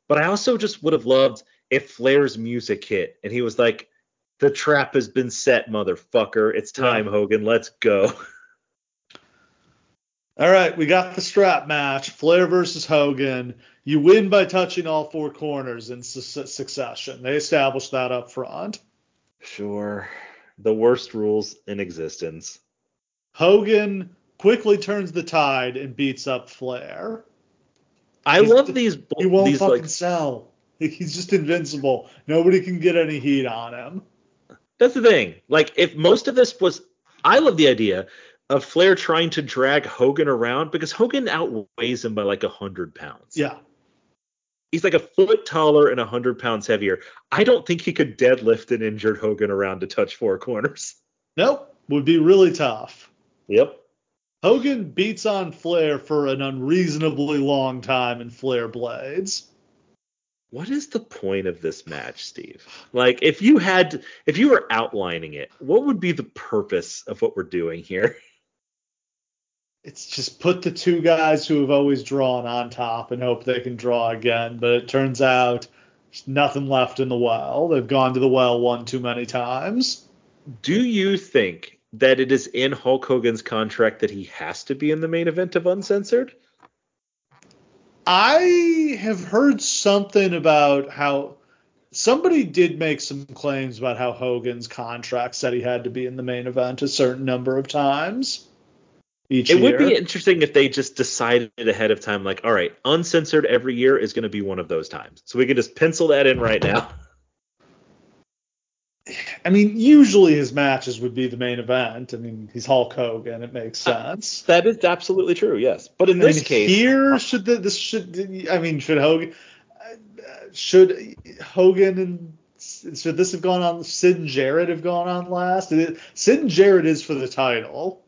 but I also just would have loved if Flair's music hit and he was like, the trap has been set, motherfucker. It's time, yeah. Hogan. Let's go. All right, we got the strap match, Flair versus Hogan. You win by touching all four corners in su- succession. They established that up front. Sure. The worst rules in existence. Hogan quickly turns the tide and beats up Flair. I he's, love these. Bo- he won't these, fucking like, sell. He's just invincible. Nobody can get any heat on him. That's the thing. Like, if most of this was, I love the idea of Flair trying to drag Hogan around because Hogan outweighs him by like a hundred pounds. Yeah. He's like a foot taller and a hundred pounds heavier. I don't think he could deadlift an injured Hogan around to touch four corners. Nope. Would be really tough. Yep. Hogan beats on Flair for an unreasonably long time and Flair blades. What is the point of this match, Steve? Like, if you had, if you were outlining it, what would be the purpose of what we're doing here? It's just put the two guys who have always drawn on top and hope they can draw again. But it turns out there's nothing left in the well. They've gone to the well one too many times. Do you think that it is in Hulk Hogan's contract that he has to be in the main event of Uncensored? I have heard something about how somebody did make some claims about how Hogan's contract said he had to be in the main event a certain number of times each year. It would be interesting if they just decided ahead of time, like, all right, Uncensored every year is going to be one of those times. So we can just pencil that in right now. I mean, usually his matches would be the main event. I mean, he's Hulk Hogan. It makes sense. Uh, that is absolutely true, yes. But in I this mean, case, here should the, this should I mean, should Hogan should Hogan and should this have gone on? Sid and Jarrett have gone on last. Sid and Jarrett is for the title.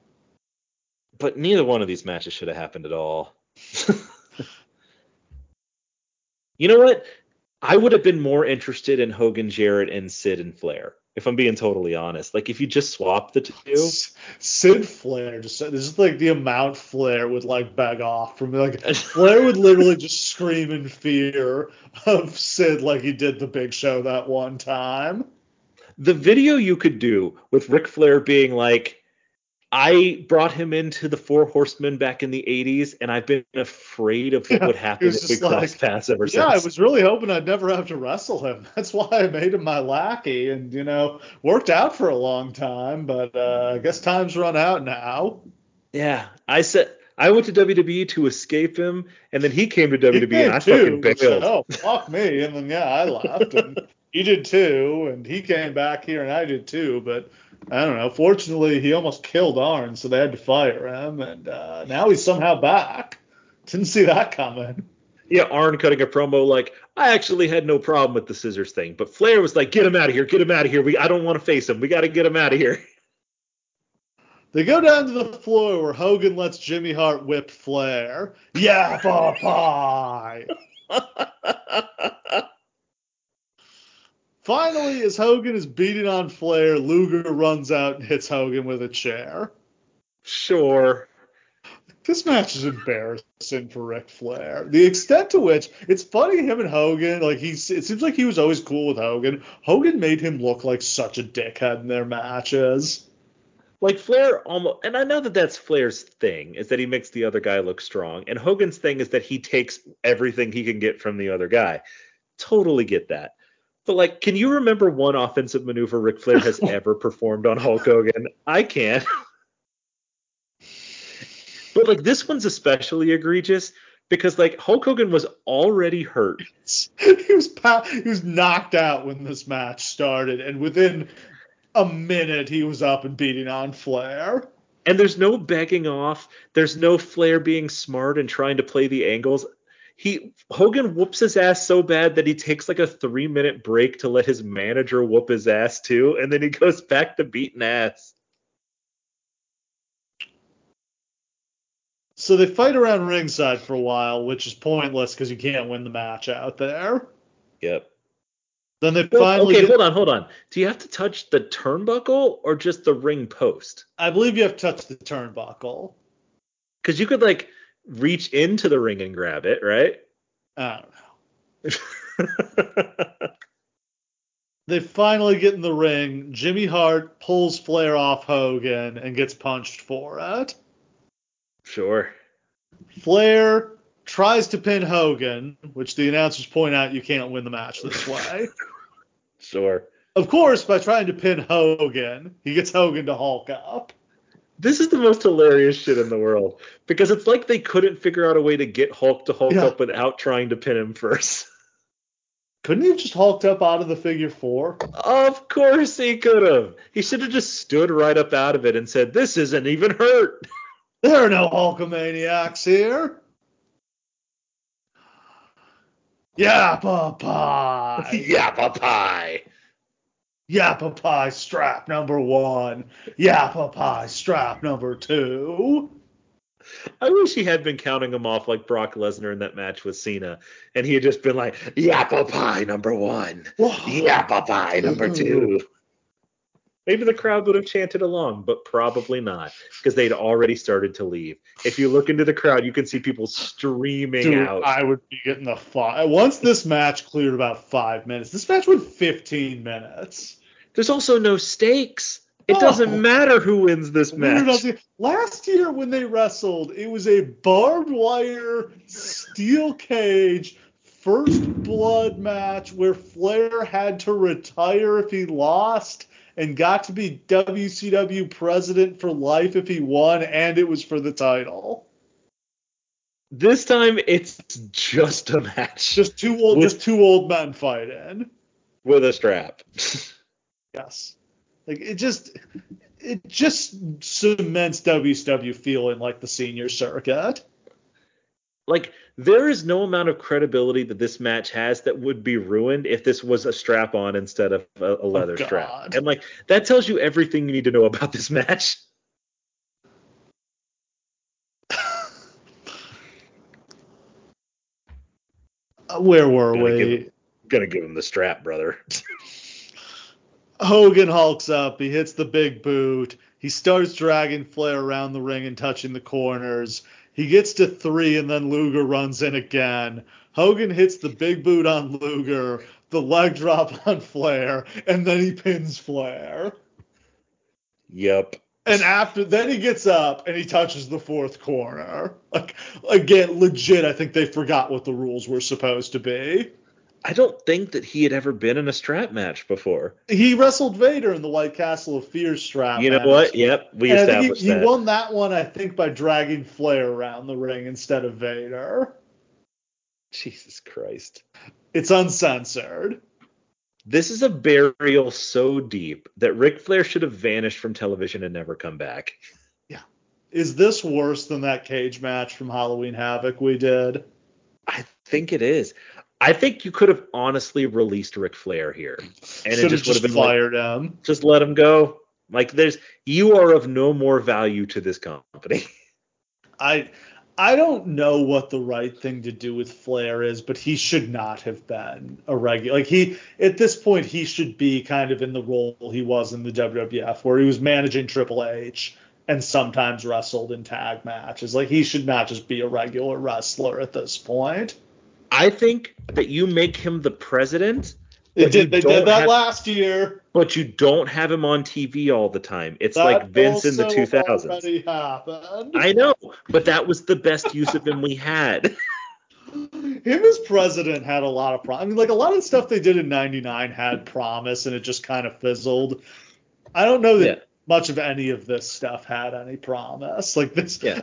But neither one of these matches should have happened at all. You know what? I would have been more interested in Hogan, Jarrett, and Sid and Flair, if I'm being totally honest. Like, if you just swap the two. Sid Flair. Just, this is like the amount Flair would, like, beg off from. Like, Flair would literally just scream in fear of Sid like he did the Big Show that one time. The video you could do with Ric Flair being like, I brought him into the Four Horsemen back in the eighties, and I've been afraid of what yeah, would happen if we like, crossed paths ever yeah, since. Yeah, I was really hoping I'd never have to wrestle him. That's why I made him my lackey, and, you know, worked out for a long time, but uh, I guess time's run out now. Yeah, I said I went to W W E to escape him, and then he came to W W E, and I too, fucking bailed. Oh, fuck me, and then, yeah, I left, and he did too, and he came back here, and I did too. But I don't know. Fortunately, he almost killed Arn, so they had to fire him, and uh, now he's somehow back. Didn't see that coming. Yeah, Arn cutting a promo like, I actually had no problem with the scissors thing, but Flair was like, get him out of here, get him out of here. We, I don't want to face him. We got to get him out of here. They go down to the floor where Hogan lets Jimmy Hart whip Flair. Yeah, Popeye. Finally, as Hogan is beating on Flair, Luger runs out and hits Hogan with a chair. Sure. This match is embarrassing for Ric Flair. The extent to which, it's funny, him and Hogan, like he's, it seems like he was always cool with Hogan. Hogan made him look like such a dickhead in their matches. Like Flair almost, and I know that that's Flair's thing, is that he makes the other guy look strong. And Hogan's thing is that he takes everything he can get from the other guy. Totally get that. But, like, can you remember one offensive maneuver Ric Flair has ever performed on Hulk Hogan? I can't. But, like, this one's especially egregious because, like, Hulk Hogan was already hurt. He was pa- he was knocked out when this match started, and within a minute he was up and beating on Flair. And there's no begging off. There's no Flair being smart and trying to play the angles. He Hogan whoops his ass so bad that he takes, like, a three-minute break to let his manager whoop his ass, too, and then he goes back to beating ass. So they fight around ringside for a while, which is pointless because you can't win the match out there. Yep. Then they well, finally... Okay, get... hold on, hold on. Do you have to touch the turnbuckle or just the ring post? I believe you have to touch the turnbuckle. Because you could, like, reach into the ring and grab it, right? I don't know. They finally get in the ring. Jimmy Hart pulls Flair off Hogan and gets punched for it. Sure. Flair tries to pin Hogan, which the announcers point out you can't win the match this way. Sure. Of course, by trying to pin Hogan, he gets Hogan to Hulk up. This is the most hilarious shit in the world because it's like they couldn't figure out a way to get Hulk to Hulk yeah. up without trying to pin him first. Couldn't he have just hulked up out of the figure four? Of course he could have. He should have just stood right up out of it and said, this isn't even hurt. There are no Hulkamaniacs here. Yappa pie. Yappa pie. Yappa pie strap number one. Yappa pie strap number two. I wish he had been counting them off like Brock Lesnar in that match with Cena. And he had just been like, Yappa pie number one. Whoa. Yappa pie number two. Maybe the crowd would have chanted along, but probably not, because they'd already started to leave. If you look into the crowd, you can see people streaming Dude, out. I would be getting the fuck. Once this match cleared about five minutes, this match went fifteen minutes. There's also no stakes. It oh. doesn't matter who wins this match. Last year when they wrestled, it was a barbed wire, steel cage, first blood match where Flair had to retire if he lost and got to be W C W president for life if he won, and it was for the title. This time, it's just a match. Just two old, with, just two old men fighting. With a strap. Yes. Like, it just, it just cements W C W feeling like the senior circuit. Like, there is no amount of credibility that this match has that would be ruined if this was a strap-on instead of a, a leather oh, strap. And, like, that tells you everything you need to know about this match. Where were gonna we? Give him, gonna give him the strap, brother. Hogan hulks up. He hits the big boot. He starts dragging Flair around the ring and touching the corners. He gets to three, and then Luger runs in again. Hogan hits the big boot on Luger, the leg drop on Flair, and then he pins Flair. Yep. And after then he gets up, and he touches the fourth corner. Like, again, legit, I think they forgot what the rules were supposed to be. I don't think that he had ever been in a strap match before. He wrestled Vader in the White Castle of Fear strap match. You know match. What? Yep, we and established he, that. He won that one, I think, by dragging Flair around the ring instead of Vader. Jesus Christ. It's uncensored. This is a burial so deep that Ric Flair should have vanished from television and never come back. Yeah. Is this worse than that cage match from Halloween Havoc we did? I think it is. I think you could have honestly released Ric Flair here. And it just would have been fired like, him. Just let him go. Like, there's, you are of no more value to this company. I I don't know what the right thing to do with Flair is, but he should not have been a regular. Like, he, at this point, he should be kind of in the role he was in the W W F, where he was managing Triple H and sometimes wrestled in tag matches. Like, he should not just be a regular wrestler at this point. I think that you make him the president. They did, they did that have, last year. But you don't have him on T V all the time. It's that like Vince in the two thousands. I know, but that was the best use of him we had. Him as president had a lot of promise. I mean, like, a lot of stuff they did in ninety-nine had promise, and it just kind of fizzled. I don't know that yeah. much of any of this stuff had any promise. Like, this, yeah.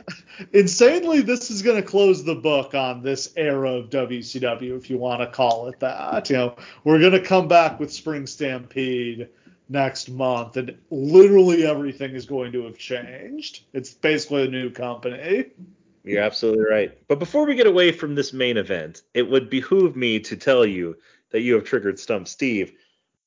insanely, this is going to close the book on this era of W C W, if you want to call it that. You know, we're going to come back with Spring Stampede next month, and literally everything is going to have changed. It's basically a new company. You're absolutely right. But before we get away from this main event, it would behoove me to tell you that you have triggered Stump Steve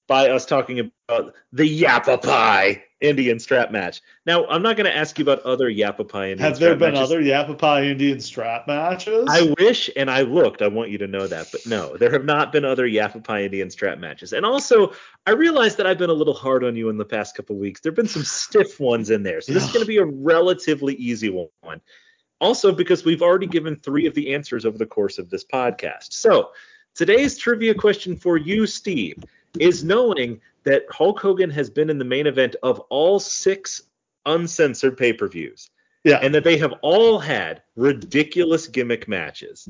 by us talking about the Yappa Pie Indian strap match. Now, I'm not going to ask you about other Yappa Pie Indian strap matches. Have there been matches. other Yappa Pie Indian strap matches? I wish, and I looked. I want you to know that. But no, there have not been other Yappa Pie Indian strap matches. And also, I realize that I've been a little hard on you in the past couple of weeks. There have been some stiff ones in there. So this is going to be a relatively easy one. Also, because we've already given three of the answers over the course of this podcast. So today's trivia question for you, Steve, is knowing that Hulk Hogan has been in the main event of all six uncensored pay-per-views. Yeah. And that they have all had ridiculous gimmick matches.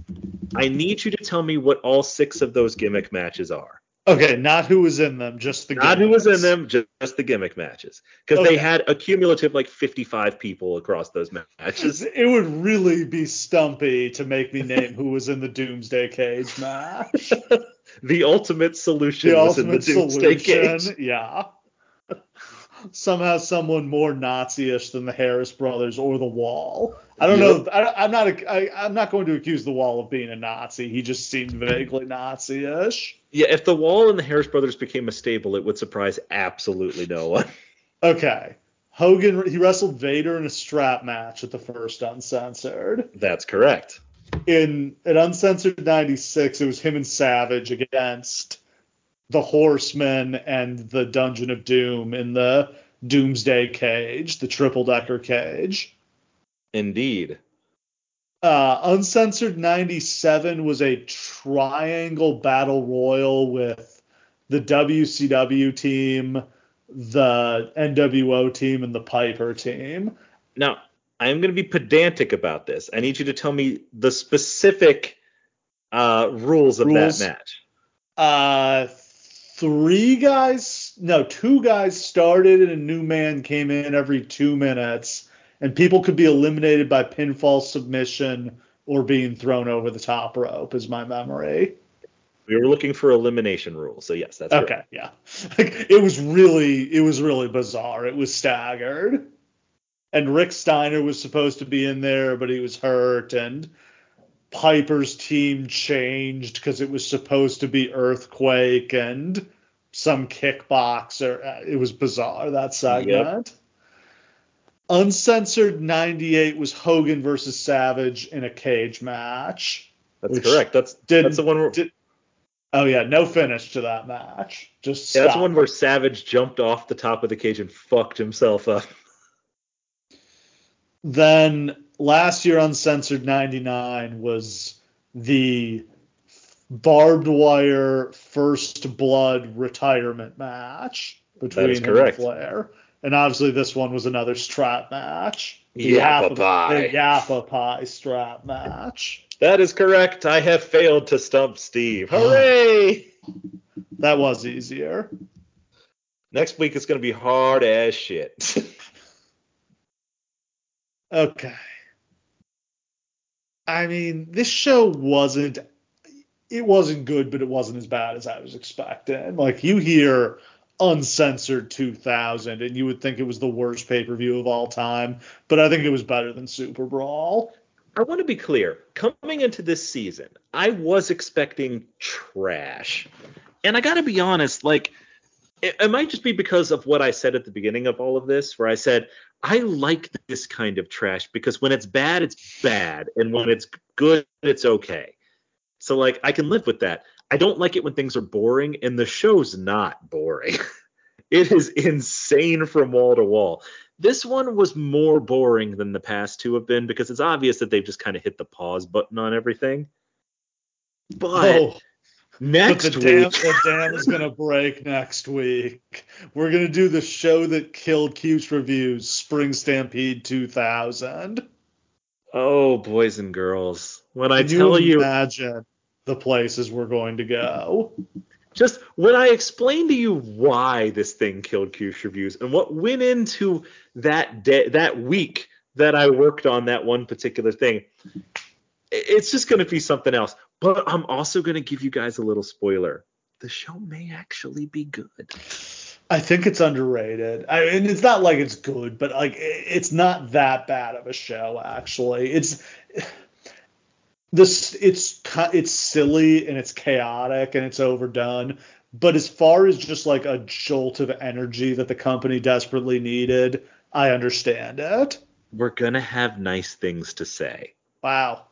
I need you to tell me what all six of those gimmick matches are. Okay, not who was in them, just the gimmick matches. Not who was in them, just, just the gimmick matches. Because okay. they had a cumulative, like, fifty-five people across those matches. It would really be stumpy to make me name who was in the Doomsday Cage match. The ultimate solution the was ultimate in the Doomsday Cage. Yeah. Somehow someone more Nazi-ish than the Harris Brothers or The Wall. I don't yep. know. I, I'm not a, I, I'm not going to accuse The Wall of being a Nazi. He just seemed vaguely Nazi-ish. Yeah, if The Wall and the Harris Brothers became a staple, it would surprise absolutely no one. Okay. Hogan, he wrestled Vader in a strap match at the first Uncensored. That's correct. In an Uncensored ninety-six, it was him and Savage against the Horsemen and the Dungeon of Doom in the Doomsday Cage, the triple-decker cage. Indeed. Uh, Uncensored ninety-seven was a triangle battle royal with the W C W team, the N W O team, and the Piper team. Now, I'm going to be pedantic about this. I need you to tell me the specific uh, rules of rules, that match. Uh, three guys, no, two guys started and a new man came in every two minutes, and people could be eliminated by pinfall, submission, or being thrown over the top rope, is my memory. We were looking for elimination rules, so yes, that's okay. Correct. Yeah, like, it was really, it was really bizarre. It was staggered. And Rick Steiner was supposed to be in there, but he was hurt. And Piper's team changed because it was supposed to be Earthquake and some kickboxer. It was bizarre, that segment. Yep. Uncensored ninety-eight was Hogan versus Savage in a cage match. That's correct. That's, that's the one where... Did, oh, yeah, no finish to that match. Just yeah, that's the one where Savage jumped off the top of the cage and fucked himself up. Then last year, Uncensored ninety-nine was the barbed wire first blood retirement match between him and Flair. And obviously this one was another strap match. Yappa Pie. The Yappa Pie strap match. That is correct. I have failed to stump Steve. Hooray! That was easier. Next week it's going to be hard as shit. Okay. I mean, this show wasn't it wasn't good, but it wasn't as bad as I was expecting. Like, you hear Uncensored two thousand, and you would think it was the worst pay-per-view of all time, but I think it was better than Super Brawl. I want to be clear. Coming into this season, I was expecting trash. And I got to be honest, like, it, it might just be because of what I said at the beginning of all of this, where I said, I like this kind of trash because when it's bad, it's bad. And when it's good, it's okay. So, like, I can live with that. I don't like it when things are boring, and the show's not boring. It is insane from wall to wall. This one was more boring than the past two have been because it's obvious that they've just kind of hit the pause button on everything. But oh, next but the week... Dam, the dam is going to break next week. We're going to do the show that killed Cubes Reviews, Spring Stampede two thousand. Oh, boys and girls. When I Can tell you... Imagine the places we're going to go. Just when I explained to you why this thing killed Cubes Reviews and what went into that day, that week that I worked on that one particular thing, it's just going to be something else. But I'm also going to give you guys a little spoiler. The show may actually be good. I think it's underrated. I mean, it's not like it's good, but like it's not that bad of a show, actually. It's... This it's it's silly and it's chaotic and it's overdone, but as far as just like a jolt of energy that the company desperately needed, I understand it. We're gonna have nice things to say. Wow.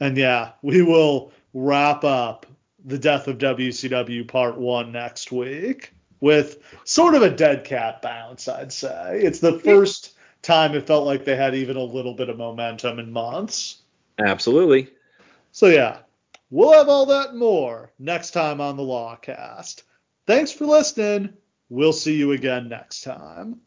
And yeah, we will wrap up the death of W C W part one next week with sort of a dead cat bounce, I'd say. It's the first time it felt like they had even a little bit of momentum in months. Absolutely. So, yeah, we'll have all that and more next time on the Lawcast. Thanks for listening. We'll see you again next time.